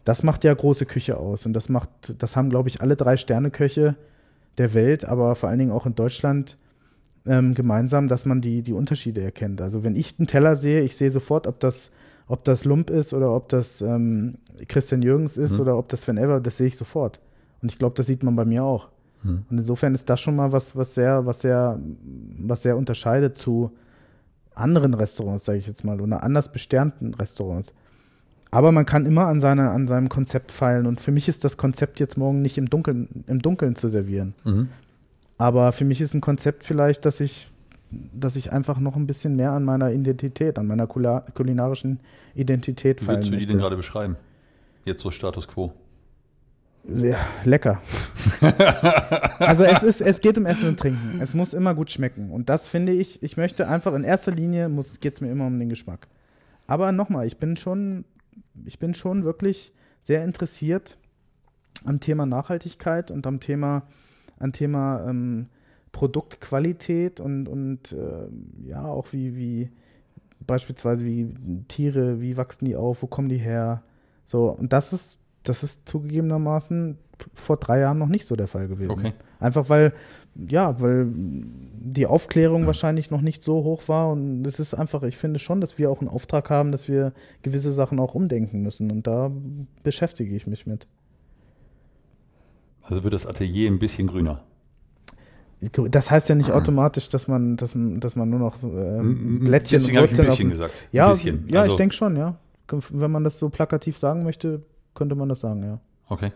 Das macht ja große Küche aus und das haben, glaube ich, alle 3 Sterneköche der Welt, aber vor allen Dingen auch in Deutschland gemeinsam, dass man die Unterschiede erkennt. Also wenn ich einen Teller sehe, ich sehe sofort, ob das Lump ist oder ob das Christian Jürgens ist oder ob das Sven Elverfeld, das sehe ich sofort. Und ich glaube, das sieht man bei mir auch. Und insofern ist das schon mal was sehr unterscheidet zu anderen Restaurants, sage ich jetzt mal, oder anders besternten Restaurants. Aber man kann immer an seinem Konzept feilen. Und für mich ist das Konzept jetzt morgen nicht im Dunkeln zu servieren. Aber für mich ist ein Konzept vielleicht, dass ich einfach noch ein bisschen mehr an meiner Identität, an meiner kulinarischen Identität feilen möchte. Wie würdest du die denn gerade beschreiben? Jetzt so Status Quo. Ja, lecker. Also es geht um Essen und Trinken. Es muss immer gut schmecken. Und das finde ich, ich möchte einfach in erster Linie, geht es mir immer um den Geschmack. Aber nochmal, ich bin schon wirklich sehr interessiert am Thema Nachhaltigkeit und am Thema Produktqualität und ja, auch wie beispielsweise wie Tiere, wie wachsen die auf, wo kommen die her? So, und das ist zugegebenermaßen vor 3 Jahren noch nicht so der Fall gewesen. Okay. Einfach weil die Aufklärung wahrscheinlich noch nicht so hoch war. Und es ist einfach, ich finde schon, dass wir auch einen Auftrag haben, dass wir gewisse Sachen auch umdenken müssen. Und da beschäftige ich mich mit. Also wird das Atelier ein bisschen grüner? Das heißt ja nicht automatisch, dass man nur noch Blättchen... Deswegen habe ich ein bisschen gesagt. Ja, ein bisschen. Ja, also, ich denke schon, ja. Wenn man das so plakativ sagen möchte... Könnte man das sagen, ja. Okay.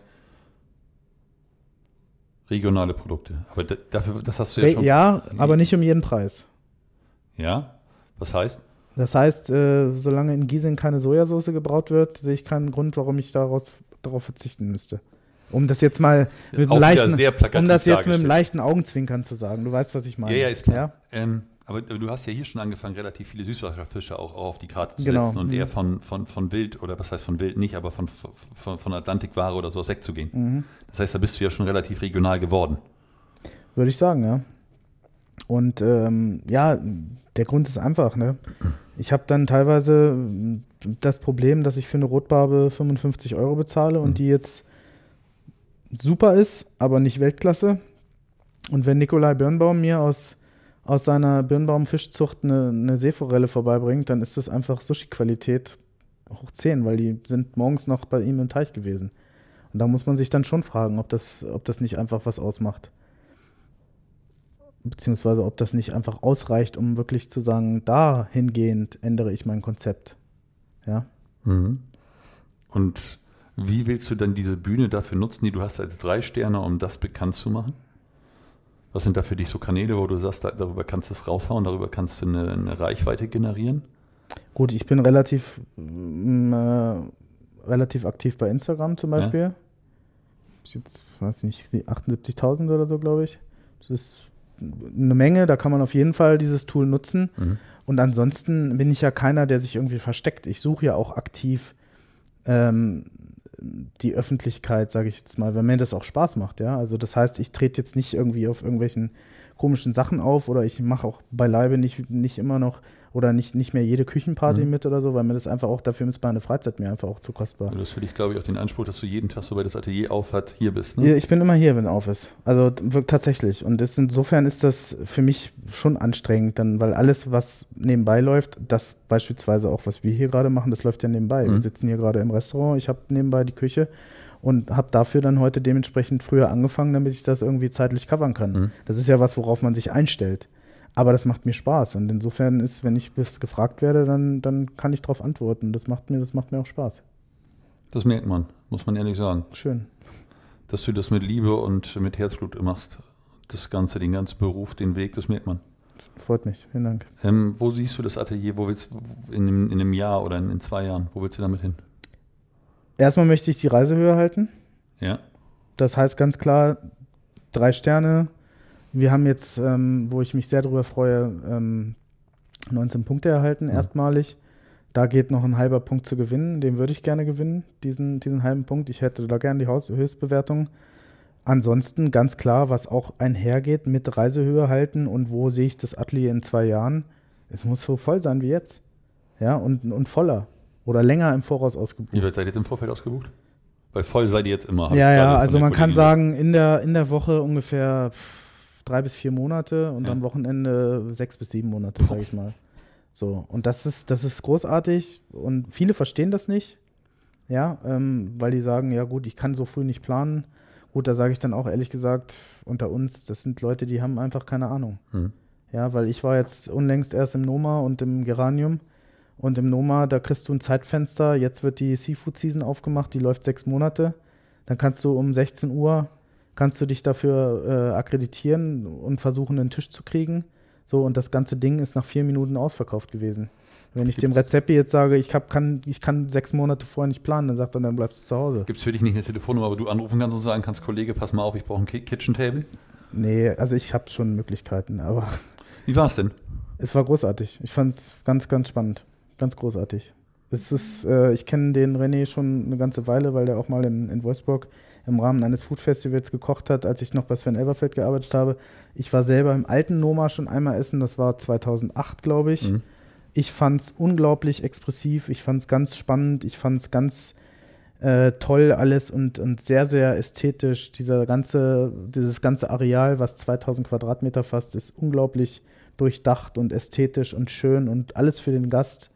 Regionale Produkte. Aber dafür, das hast du ja schon... Ja, aber nicht um jeden Preis. Ja? Was heißt? Das heißt, solange in Giesing keine Sojasauce gebraut wird, sehe ich keinen Grund, warum ich darauf verzichten müsste. Um das jetzt mal mit einem leichten Augenzwinkern zu sagen. Du weißt, was ich meine. Ja, ist klar. Ja? Aber du hast ja hier schon angefangen, relativ viele Süßwasserfische auch auf die Karte zu setzen und eher von Wild, oder was heißt von Wild nicht, aber von Atlantikware oder sowas wegzugehen. Das heißt, da bist du ja schon relativ regional geworden. Würde ich sagen, ja. Und ja, der Grund ist einfach, ne? Ich habe dann teilweise das Problem, dass ich für eine Rotbarbe 55 € bezahle und die jetzt super ist, aber nicht Weltklasse. Und wenn Nikolai Birnbaum mir aus seiner Birnbaum-Fischzucht eine Seeforelle vorbeibringt, dann ist das einfach Sushi-Qualität hoch 10, weil die sind morgens noch bei ihm im Teich gewesen. Und da muss man sich dann schon fragen, ob das nicht einfach was ausmacht. Beziehungsweise ob das nicht einfach ausreicht, um wirklich zu sagen, dahingehend ändere ich mein Konzept. Ja. Und wie willst du dann diese Bühne dafür nutzen, die du hast als 3 Sterne, um das bekannt zu machen? Was sind da für dich so Kanäle, wo du sagst, darüber kannst du es raushauen, darüber kannst du eine Reichweite generieren? Gut, ich bin relativ aktiv bei Instagram zum Beispiel. Ja. Jetzt, weiß nicht, 78.000 oder so, glaube ich. Das ist eine Menge, da kann man auf jeden Fall dieses Tool nutzen. Und ansonsten bin ich ja keiner, der sich irgendwie versteckt. Ich suche ja auch aktiv die Öffentlichkeit, sage ich jetzt mal, wenn mir das auch Spaß macht, ja. Also das heißt, ich trete jetzt nicht irgendwie auf irgendwelchen komischen Sachen auf oder ich mache auch beileibe nicht immer noch oder nicht mehr jede Küchenparty mit oder so, weil mir das einfach auch, dafür ist meine Freizeit mir einfach auch zu kostbar. Du hast für dich, glaube ich, auch den Anspruch, dass du jeden Tag, sobald das Atelier auf hat, hier bist, ne? Ja, ich bin immer hier, wenn auf ist. Also tatsächlich. Und insofern ist das für mich schon anstrengend, dann, weil alles, was nebenbei läuft, das beispielsweise auch, was wir hier gerade machen, das läuft ja nebenbei. Wir sitzen hier gerade im Restaurant, ich habe nebenbei die Küche und habe dafür dann heute dementsprechend früher angefangen, damit ich das irgendwie zeitlich covern kann. Das ist ja was, worauf man sich einstellt. Aber das macht mir Spaß und insofern ist, wenn ich gefragt werde, dann kann ich darauf antworten. Das macht mir auch Spaß. Das merkt man, muss man ehrlich sagen. Schön. Dass du das mit Liebe und mit Herzblut machst, den ganzen Beruf, den Weg, das merkt man. Freut mich, vielen Dank. Wo siehst du das Atelier? Wo willst du in einem Jahr oder in 2 Jahren? Wo willst du damit hin? Erstmal möchte ich die Reisehöhe halten. Ja. Das heißt ganz klar, 3 Sterne. Wir haben jetzt, wo ich mich sehr darüber freue, 19 Punkte erhalten, erstmalig. Da geht noch ein halber Punkt zu gewinnen. Den würde ich gerne gewinnen, diesen halben Punkt. Ich hätte da gerne die Höchstbewertung. Ansonsten ganz klar, was auch einhergeht mit Reisehöhe halten und wo sehe ich das Atelier in 2 Jahren? Es muss so voll sein wie jetzt. Ja, und voller. Oder länger im Voraus ausgebucht. Wie weit seid ihr jetzt im Vorfeld ausgebucht? Weil voll seid ihr jetzt immer. Ja, also man kann sagen, in der Woche ungefähr 3 bis 4 Monate und am Wochenende 6 bis 7 Monate, sage ich mal. So, und das ist großartig und viele verstehen das nicht, weil die sagen, ja gut, ich kann so früh nicht planen. Gut, da sage ich dann auch ehrlich gesagt, unter uns, das sind Leute, die haben einfach keine Ahnung. Mhm. Ja, weil ich war jetzt unlängst erst im Noma und im Geranium und im Noma, da kriegst du ein Zeitfenster, jetzt wird die Seafood-Season aufgemacht, die läuft 6 Monate, dann kannst du um 16 Uhr, kannst du dich dafür akkreditieren und versuchen, einen Tisch zu kriegen. So, und das ganze Ding ist nach 4 Minuten ausverkauft gewesen. Wenn ich dem Redzepi jetzt sage, ich kann 6 Monate vorher nicht planen, dann sagt er, dann bleibst du zu Hause. Gibt es für dich nicht eine Telefonnummer, wo du anrufen kannst und sagen kannst, Kollege, pass mal auf, ich brauche ein Kitchen Table? Nee, also ich habe schon Möglichkeiten, aber... Wie war es denn? Es war großartig. Ich fand es ganz, ganz spannend. Ganz großartig. Es ist, ich kenne den René schon eine ganze Weile, weil der auch mal in Wolfsburg im Rahmen eines Food-Festivals gekocht hat, als ich noch bei Sven Elverfeld gearbeitet habe. Ich war selber im alten Noma schon einmal essen, das war 2008, glaube ich. Mhm. Ich fand es unglaublich expressiv, ich fand es ganz spannend, ich fand es ganz toll alles und sehr, sehr ästhetisch. Dieses ganze Areal, was 2000 Quadratmeter fasst, ist unglaublich durchdacht und ästhetisch und schön und alles für den Gast.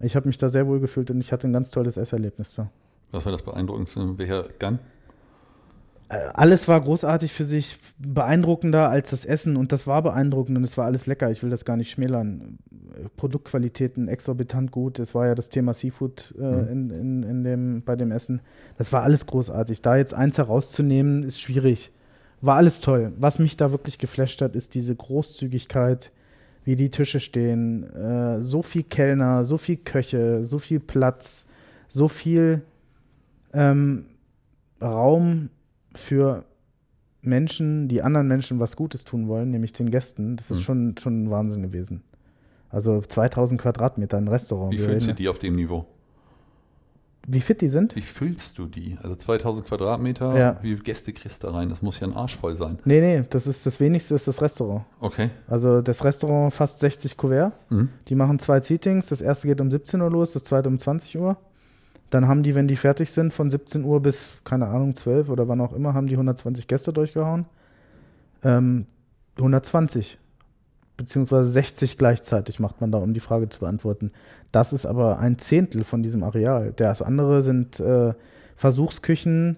Ich habe mich da sehr wohl gefühlt und ich hatte ein ganz tolles Esserlebnis da. Was war das Beeindruckendste? Welcher Gang? Alles war großartig für sich, beeindruckender als das Essen und das war beeindruckend und es war alles lecker, ich will das gar nicht schmälern. Produktqualitäten exorbitant gut, es war ja das Thema Seafood bei dem Essen. Das war alles großartig, da jetzt eins herauszunehmen, ist schwierig. War alles toll. Was mich da wirklich geflasht hat, ist diese Großzügigkeit, wie die Tische stehen, so viel Kellner, so viel Köche, so viel Platz, so viel Raum für Menschen, die anderen Menschen was Gutes tun wollen, nämlich den Gästen. Das ist schon ein Wahnsinn gewesen. Also 2000 Quadratmeter ein Restaurant. Wie füllst du die auf dem Niveau? Wie fit die sind? Wie füllst du die? Also 2000 Quadratmeter, Wie Gäste kriegst du da rein? Das muss ja ein Arsch voll sein. Nee, das Wenigste ist das Restaurant. Okay. Also das Restaurant fasst 60 Kuvert. Mhm. Die machen 2 Seatings. Das erste geht um 17 Uhr los, das zweite um 20 Uhr. Dann haben die, wenn die fertig sind, von 17 Uhr bis, keine Ahnung, 12 oder wann auch immer, haben die 120 Gäste durchgehauen. 120. Beziehungsweise 60 gleichzeitig macht man da, um die Frage zu beantworten. Das ist aber ein 1/10 von diesem Areal. Das andere sind Versuchsküchen,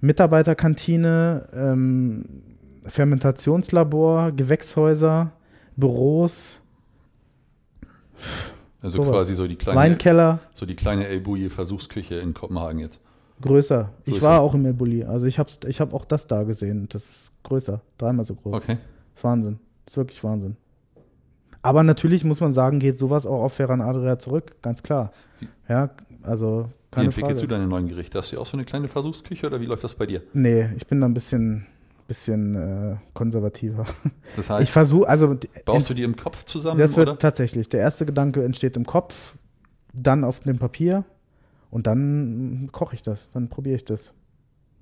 Mitarbeiterkantine, Fermentationslabor, Gewächshäuser, Büros. Also sowas. Quasi so die kleine Weinkeller. So die kleine El Bulli-Versuchsküche in Kopenhagen jetzt. Größer. Ich war auch im El Bulli. Also ich hab auch das da gesehen. Das ist größer. 3-mal so groß. Okay. Das ist Wahnsinn. Das ist wirklich Wahnsinn. Aber natürlich muss man sagen, geht sowas auch auf Ferran Adria zurück, ganz klar. Ja, also keine Wie entwickelst Frage. Du deine neuen Gerichte? Hast du auch so eine kleine Versuchsküche oder wie läuft das bei dir? Nee, ich bin da ein bisschen konservativer. Das heißt, ich versuche, also baust du die im Kopf zusammen? Das wird oder? Tatsächlich. Der erste Gedanke entsteht im Kopf, dann auf dem Papier und dann koche ich das, dann probiere ich das.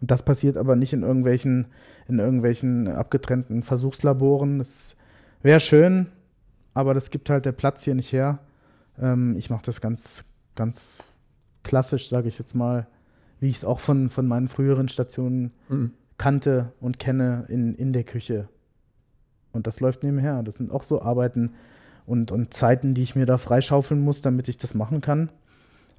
Und das passiert aber nicht in irgendwelchen abgetrennten Versuchslaboren. Das wäre schön, aber das gibt halt der Platz hier nicht her. Ich mache das ganz, ganz klassisch, sage ich jetzt mal, wie ich es auch von meinen früheren Stationen kannte und kenne in der Küche. Und das läuft nebenher. Das sind auch so Arbeiten und Zeiten, die ich mir da freischaufeln muss, damit ich das machen kann.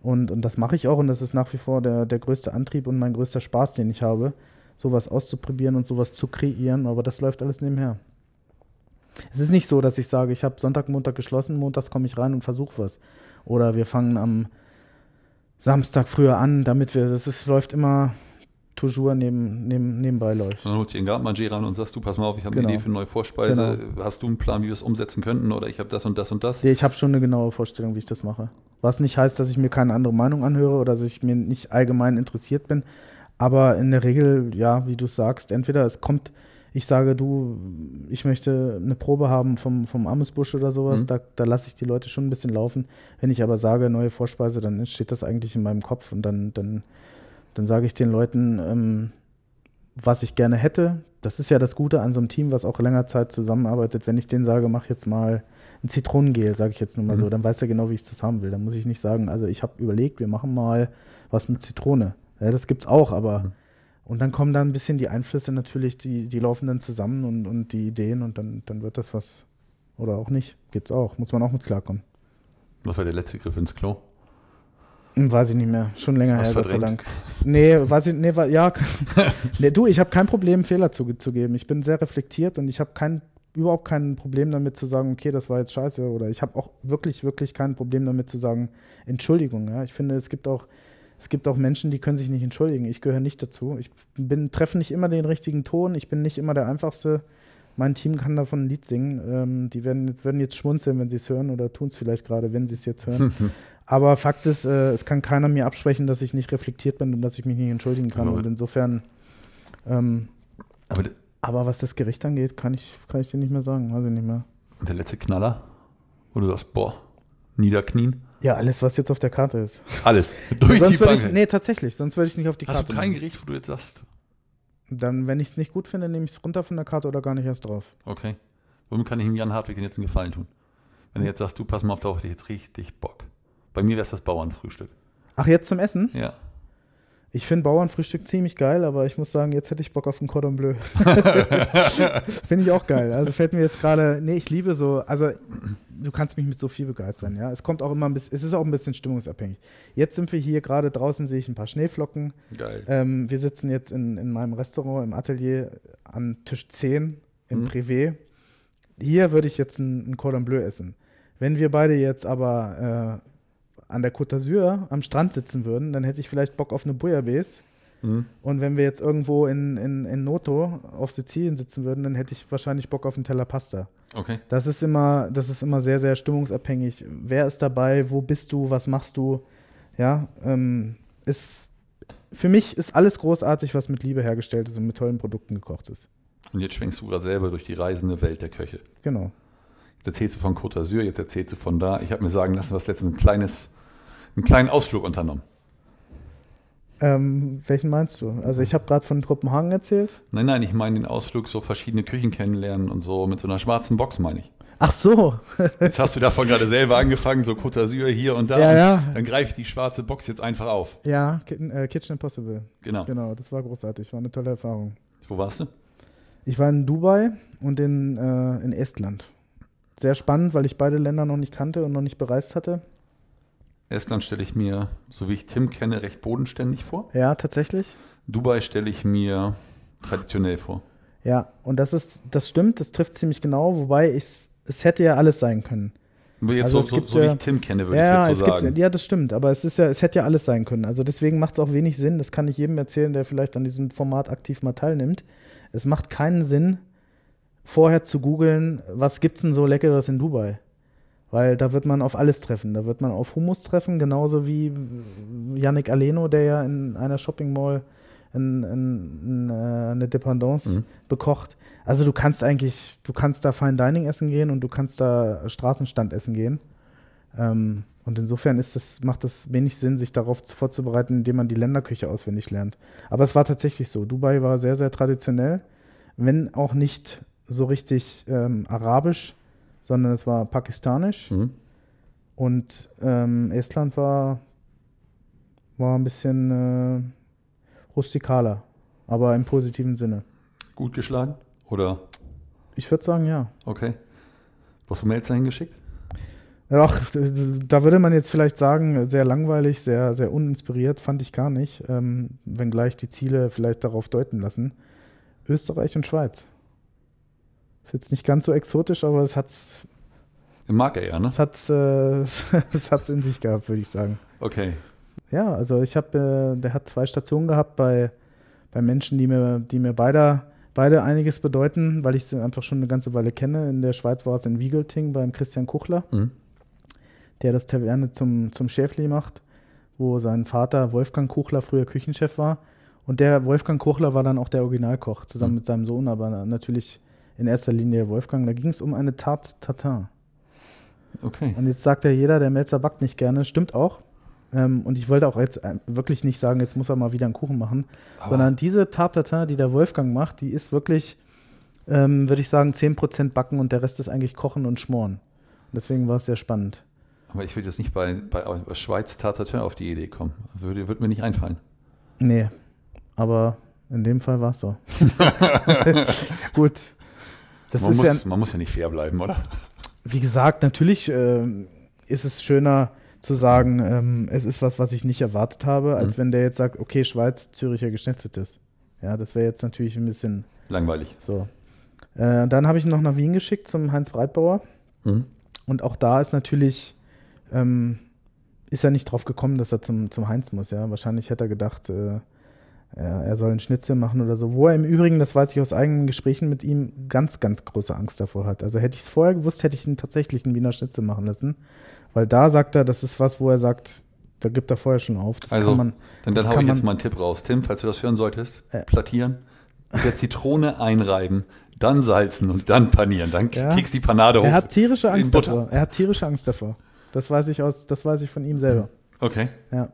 Und das mache ich auch und das ist nach wie vor der größte Antrieb und mein größter Spaß, den ich habe, sowas auszuprobieren und sowas zu kreieren, aber das läuft alles nebenher. Es ist nicht so, dass ich sage, ich habe Sonntag, Montag geschlossen, montags komme ich rein und versuche was. Oder wir fangen am Samstag früher an, damit das läuft immer toujours nebenbei läuft. Dann holt sich den Gartenmanager ran und sagst du, pass mal auf, ich habe eine Idee für eine neue Vorspeise. Genau. Hast du einen Plan, wie wir es umsetzen könnten? Oder ich habe das und das und das? Nee, ich habe schon eine genaue Vorstellung, wie ich das mache. Was nicht heißt, dass ich mir keine andere Meinung anhöre oder dass ich mir nicht allgemein interessiert bin. Aber in der Regel, ja, wie du sagst, entweder es kommt, ich sage, du, ich möchte eine Probe haben vom Amesbusch oder sowas, da lasse ich die Leute schon ein bisschen laufen. Wenn ich aber sage, neue Vorspeise, dann entsteht das eigentlich in meinem Kopf und dann sage ich den Leuten, was ich gerne hätte. Das ist ja das Gute an so einem Team, was auch länger Zeit zusammenarbeitet. Wenn ich denen sage, mach jetzt mal ein Zitronengel, sage ich jetzt nur mal so, dann weiß er genau, wie ich das haben will. Dann muss ich nicht sagen, also ich habe überlegt, wir machen mal was mit Zitrone. Ja, das gibt's auch, aber und dann kommen da ein bisschen die Einflüsse natürlich, die laufen dann zusammen und die Ideen und dann wird das was oder auch nicht. Gibt's auch, muss man auch mit klarkommen. Was war der letzte Griff ins Klo? Weiß ich nicht mehr, schon länger her, Gott sei Dank. Nee, du, ich habe kein Problem, Fehler zuzugeben. Ich bin sehr reflektiert und ich habe überhaupt kein Problem damit zu sagen, okay, das war jetzt scheiße, oder ich habe auch wirklich, wirklich kein Problem damit zu sagen, Entschuldigung. Ja? Ich finde, es gibt auch Menschen, die können sich nicht entschuldigen. Ich gehöre nicht dazu. Ich treffe nicht immer den richtigen Ton. Ich bin nicht immer der Einfachste. Mein Team kann davon ein Lied singen. Die werden jetzt schmunzeln, wenn sie es hören, oder tun es vielleicht gerade, wenn sie es jetzt hören. Aber Fakt ist, es kann keiner mir absprechen, dass ich nicht reflektiert bin und dass ich mich nicht entschuldigen kann. Und insofern, aber was das Gericht angeht, kann ich dir nicht mehr sagen. Weiß ich nicht mehr. Und der letzte Knaller, wo du sagst, boah, niederknien? Ja, alles, was jetzt auf der Karte ist. Alles. Durch sonst die Bange. Nee, tatsächlich. Sonst würde ich es nicht auf die Karte. Hast du kein Gericht, wo du jetzt sagst? Dann, wenn ich es nicht gut finde, nehme ich es runter von der Karte oder gar nicht erst drauf. Okay. Womit kann ich dem Jan Hartwig denn jetzt einen Gefallen tun? Wenn er jetzt sagt, du, pass mal auf, da habe ich jetzt richtig Bock. Bei mir wäre es das Bauernfrühstück. Ach, jetzt zum Essen? Ja. Ich finde Bauernfrühstück ziemlich geil, aber ich muss sagen, jetzt hätte ich Bock auf ein Cordon Bleu. Finde ich auch geil. Also fällt mir jetzt gerade, nee, ich liebe so, also du kannst mich mit so viel begeistern, ja. Es kommt auch immer es ist auch ein bisschen stimmungsabhängig. Jetzt sind wir hier, gerade draußen sehe ich ein paar Schneeflocken. Geil. Wir sitzen jetzt in meinem Restaurant, im Atelier, an Tisch 10 im Privé. Hier würde ich jetzt ein Cordon Bleu essen. Wenn wir beide jetzt aber an der Côte d'Azur am Strand sitzen würden, dann hätte ich vielleicht Bock auf eine Bouillabaisse. Und wenn wir jetzt irgendwo in Noto auf Sizilien sitzen würden, dann hätte ich wahrscheinlich Bock auf einen Teller Pasta. Okay. Das ist immer sehr, sehr stimmungsabhängig. Wer ist dabei? Wo bist du? Was machst du? Ja, für mich ist alles großartig, was mit Liebe hergestellt ist und mit tollen Produkten gekocht ist. Und jetzt schwingst du gerade selber durch die reisende Welt der Köche. Genau. Jetzt erzählst du von Côte d'Azur, jetzt erzählst du von da. Ich habe mir sagen lassen, was letztens einen kleinen Ausflug unternommen. Welchen meinst du? Also ich habe gerade von Kopenhagen erzählt. Nein, ich meine den Ausflug, so verschiedene Küchen kennenlernen und so, mit so einer schwarzen Box meine ich. Ach so. Jetzt hast du davon gerade selber angefangen, so Côte d'Azur hier und da. Ja, ja. Dann greife ich die schwarze Box jetzt einfach auf. Ja, Kitchen Impossible. Genau, das war großartig, war eine tolle Erfahrung. Wo warst du? Ich war in Dubai und in Estland. Sehr spannend, weil ich beide Länder noch nicht kannte und noch nicht bereist hatte. Estland stelle ich mir, so wie ich Tim kenne, recht bodenständig vor. Ja, tatsächlich. Dubai stelle ich mir traditionell vor. Ja, und das stimmt, das trifft ziemlich genau, wobei es hätte ja alles sein können. Jetzt also so wie ich Tim kenne, würde ich jetzt so sagen. Ja, das stimmt, aber es hätte ja alles sein können. Also deswegen macht es auch wenig Sinn, das kann ich jedem erzählen, der vielleicht an diesem Format aktiv mal teilnimmt. Es macht keinen Sinn, vorher zu googeln, was gibt's denn so Leckeres in Dubai? Weil da wird man auf alles treffen. Da wird man auf Hummus treffen, genauso wie Yannick Aleno, der ja in einer Shopping Mall eine Dependance bekocht. Also du kannst da Fine Dining essen gehen und du kannst da Straßenstand essen gehen. Und insofern macht das wenig Sinn, sich darauf vorzubereiten, indem man die Länderküche auswendig lernt. Aber es war tatsächlich so. Dubai war sehr, sehr traditionell, wenn auch nicht so richtig arabisch, sondern es war pakistanisch und Estland war ein bisschen rustikaler, aber im positiven Sinne. Gut geschlagen, oder? Ich würde sagen, ja. Okay. Was hast du mir jetzt dahin geschickt? Ach, da würde man jetzt vielleicht sagen, sehr langweilig, sehr, sehr uninspiriert, fand ich gar nicht, wenngleich die Ziele vielleicht darauf deuten lassen. Österreich und Schweiz. Ist jetzt nicht ganz so exotisch, aber es hat's. Mag er ja, ne? Es hat's in sich gehabt, würde ich sagen. Okay. Ja, also der hat 2 Stationen gehabt bei bei Menschen, die mir beide einiges bedeuten, weil ich sie einfach schon eine ganze Weile kenne. In der Schweiz war es in Wiegelting beim Christian Kuchler, der das Taverne zum Schäfli macht, wo sein Vater Wolfgang Kuchler früher Küchenchef war. Und der Wolfgang Kuchler war dann auch der Originalkoch, zusammen mit seinem Sohn, aber natürlich in erster Linie Wolfgang. Da ging es um eine Tarte Tatin. Okay. Und jetzt sagt ja jeder, der Melzer backt nicht gerne. Stimmt auch. Und ich wollte auch jetzt wirklich nicht sagen, jetzt muss er mal wieder einen Kuchen machen, aber sondern diese Tarte Tatin, die der Wolfgang macht, die ist wirklich, würde ich sagen, 10% backen und der Rest ist eigentlich kochen und schmoren. Und deswegen war es sehr spannend. Aber ich würde jetzt nicht bei Schweiz Tarte Tatin auf die Idee kommen. Würde mir nicht einfallen. Nee, aber in dem Fall war es so. Gut. Das ist man muss ja nicht fair bleiben, oder? Wie gesagt, natürlich ist es schöner zu sagen, es ist was ich nicht erwartet habe, als wenn der jetzt sagt, okay, Schweiz, Züricher Geschnetzeltes. Ja, das wäre jetzt natürlich ein bisschen langweilig. So. Dann habe ich ihn noch nach Wien geschickt zum Heinz Breitbauer. Und auch da ist natürlich, ist er nicht drauf gekommen, dass er zum Heinz muss. Ja, wahrscheinlich hätte er gedacht, er soll einen Schnitzel machen oder so. Wo er im Übrigen, das weiß ich aus eigenen Gesprächen mit ihm, ganz, ganz große Angst davor hat. Also hätte ich es vorher gewusst, hätte ich ihn tatsächlich einen Wiener Schnitzel machen lassen. Weil da sagt er, das ist was, wo er sagt, da gibt er vorher schon auf. Das also, kann man, dann hau ich jetzt mal einen Tipp raus. Tim, falls du das hören solltest, plattieren, mit der Zitrone einreiben, dann salzen und dann panieren. Dann kriegst die Panade hoch. Er hat tierische Angst davor. Das weiß ich von ihm selber. Okay. Ja.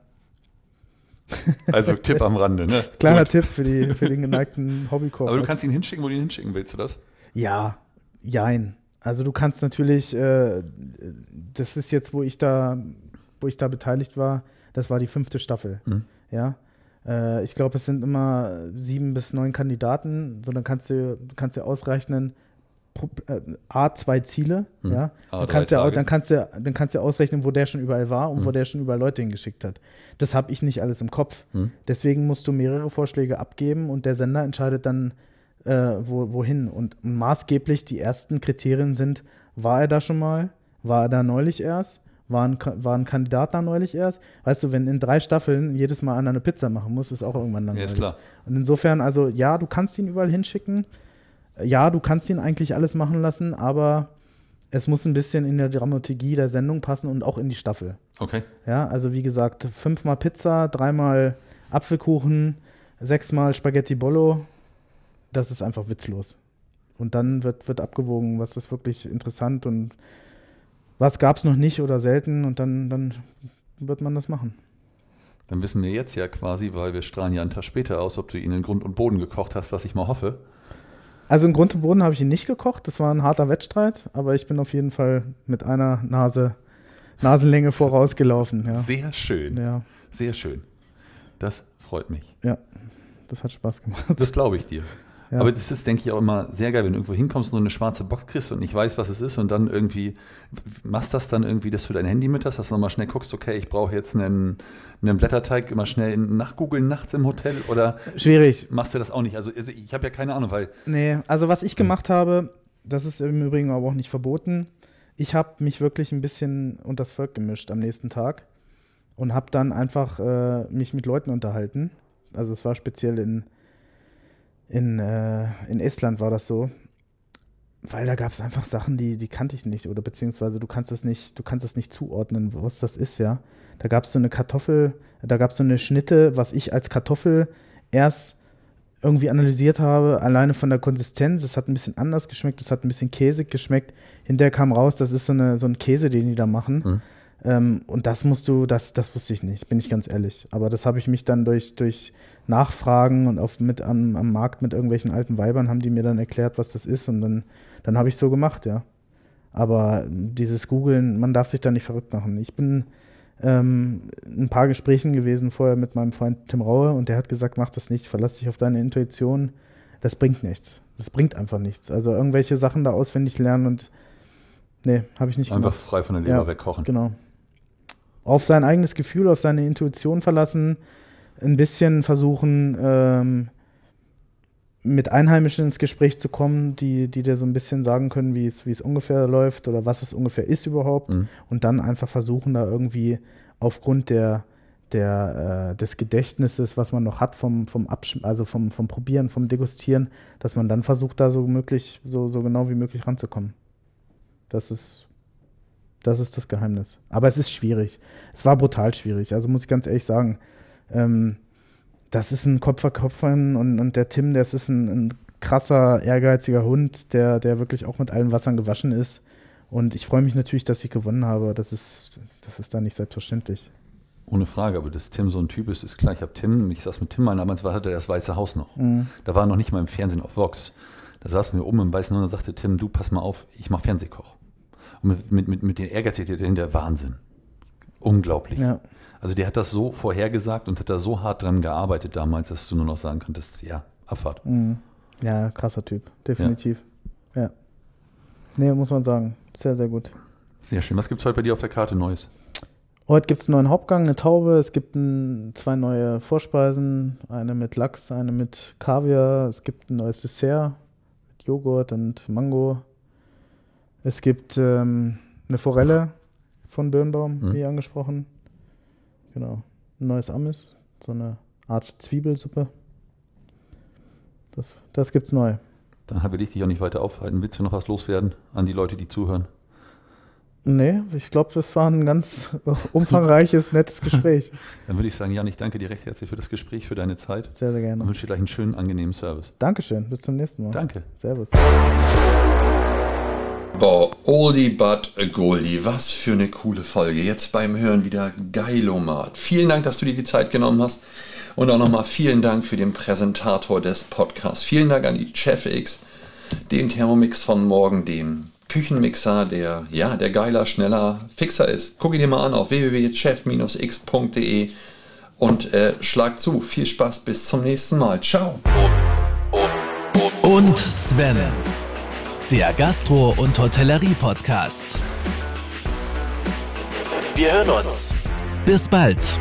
Also Tipp am Rande, ne? Kleiner Gut. Tipp für den geneigten Hobbykoch. Aber du kannst ihn hinschicken, wo du ihn hinschicken willst, du das? Ja, jein. Also du kannst natürlich, das ist jetzt, wo ich da beteiligt war, das war die 5. Staffel. Ja? Ich glaube, es sind immer 7 bis 9 Kandidaten, so dann kannst du ausrechnen, A2 Ziele, ja. Dann kannst du ausrechnen, wo der schon überall war und wo der schon überall Leute hingeschickt hat. Das habe ich nicht alles im Kopf. Deswegen musst du mehrere Vorschläge abgeben und der Sender entscheidet dann, wohin. Und maßgeblich die ersten Kriterien sind, war er da schon mal? War er da neulich erst? War ein Kandidat da neulich erst? Weißt du, wenn in 3 Staffeln jedes Mal einer eine Pizza machen muss, ist auch irgendwann langweilig. Ja, ist klar. Und insofern, also ja, du kannst ihn überall hinschicken. Ja, du kannst ihn eigentlich alles machen lassen, aber es muss ein bisschen in der Dramaturgie der Sendung passen und auch in die Staffel. Okay. Ja, also wie gesagt, 5-mal Pizza, 3-mal Apfelkuchen, 6-mal Spaghetti Bollo, das ist einfach witzlos. Und dann wird abgewogen, was ist wirklich interessant und was gab es noch nicht oder selten und dann wird man das machen. Dann wissen wir jetzt ja quasi, weil wir strahlen ja einen Tag später aus, ob du ihn in Grund und Boden gekocht hast, was ich mal hoffe. Also im Grund und Boden habe ich ihn nicht gekocht, das war ein harter Wettstreit, aber ich bin auf jeden Fall mit einer Nasenlänge vorausgelaufen. Ja. Sehr schön, ja. Sehr schön. Das freut mich. Ja, das hat Spaß gemacht. Das glaube ich dir. Ja. Aber das ist, denke ich, auch immer sehr geil, wenn du irgendwo hinkommst und nur eine schwarze Box kriegst und nicht weißt, was es ist und dann irgendwie machst das dann irgendwie, dass du dein Handy mit hast, dass du nochmal schnell guckst, okay, ich brauche jetzt einen Blätterteig, immer schnell nachgoogeln nachts im Hotel oder schwierig. Machst du das auch nicht? Also ich habe ja keine Ahnung, weil... Nee, also was ich gemacht habe, das ist im Übrigen aber auch nicht verboten, ich habe mich wirklich ein bisschen unters Volk gemischt am nächsten Tag und habe dann einfach mich mit Leuten unterhalten. Also es war speziell in Estland war das so, weil da gab es einfach Sachen, die kannte ich nicht oder beziehungsweise du kannst das nicht zuordnen, was das ist, ja. Da gab es so eine Kartoffel, da gab es so eine Schnitte, was ich als Kartoffel erst irgendwie analysiert habe, alleine von der Konsistenz, es hat ein bisschen anders geschmeckt, es hat ein bisschen käsig geschmeckt, hinterher kam raus, das ist so ein Käse, den die da machen. Und das das wusste ich nicht, bin ich ganz ehrlich. Aber das habe ich mich dann durch Nachfragen und am Markt mit irgendwelchen alten Weibern haben die mir dann erklärt, was das ist. Und dann habe ich so gemacht, ja. Aber dieses Googlen, man darf sich da nicht verrückt machen. Ich bin ein paar Gesprächen gewesen vorher mit meinem Freund Tim Raue und der hat gesagt, mach das nicht, verlass dich auf deine Intuition. Das bringt nichts. Das bringt einfach nichts. Also irgendwelche Sachen da auswendig lernen und nee, habe ich nicht einfach gemacht. Einfach frei von der Leber wegkochen. Genau. Auf sein eigenes Gefühl, auf seine Intuition verlassen, ein bisschen versuchen, mit Einheimischen ins Gespräch zu kommen, die dir so ein bisschen sagen können, wie es ungefähr läuft oder was es ungefähr ist überhaupt und dann einfach versuchen, da irgendwie aufgrund der des Gedächtnisses, was man noch hat vom Probieren, vom Degustieren, dass man dann versucht, da so genau wie möglich ranzukommen. Das ist das Geheimnis. Aber es ist schwierig. Es war brutal schwierig. Also muss ich ganz ehrlich sagen, das ist ein Kopf-an-Kopf-Rennen und der Tim, das ist ein krasser, ehrgeiziger Hund, der wirklich auch mit allen Wassern gewaschen ist. Und ich freue mich natürlich, dass ich gewonnen habe. Das ist da nicht selbstverständlich. Ohne Frage, aber dass Tim so ein Typ ist, ist klar. Ich habe Tim, ich saß mit Tim ein, damals hatte er das Weiße Haus noch. Mhm. Da war er noch nicht mal im Fernsehen auf Vox. Da saßen wir oben im Weißen Haus und sagte Tim, du, pass mal auf, ich mache Fernsehkoch. Und mit den Ehrgeiz, der Wahnsinn. Unglaublich. Ja. Also der hat das so vorhergesagt und hat da so hart dran gearbeitet damals, dass du nur noch sagen konntest, ja, Abfahrt. Mhm. Ja, krasser Typ, definitiv. Ja. Nee, muss man sagen. Sehr, sehr gut. Sehr schön. Was gibt es heute bei dir auf der Karte Neues? Heute gibt es einen neuen Hauptgang, eine Taube, es gibt zwei neue Vorspeisen, eine mit Lachs, eine mit Kaviar, es gibt ein neues Dessert mit Joghurt und Mango. Es gibt eine Forelle von Birnbaum, wie angesprochen. Genau. Ein neues Amis, so eine Art Zwiebelsuppe. Das gibt es neu. Dann will ich dich auch nicht weiter aufhalten. Willst du noch was loswerden an die Leute, die zuhören? Nee, ich glaube, das war ein ganz umfangreiches, nettes Gespräch. Dann würde ich sagen, Jan, ich danke dir recht herzlich für das Gespräch, für deine Zeit. Sehr, sehr gerne. Und wünsche dir gleich einen schönen, angenehmen Service. Dankeschön, bis zum nächsten Mal. Danke. Servus. Boah, Oldie but a Goldie, was für eine coole Folge. Jetzt beim Hören wieder Geilomat. Vielen Dank, dass du dir die Zeit genommen hast. Und auch nochmal vielen Dank für den Präsentator des Podcasts. Vielen Dank an die Chef X, den Thermomix von morgen, den Küchenmixer, der geiler, schneller Fixer ist. Guck ihn dir mal an auf www.chef-x.de und schlag zu. Viel Spaß, bis zum nächsten Mal. Ciao. Und Sven, der Gastro- und Hotellerie-Podcast. Wir hören uns. Bis bald.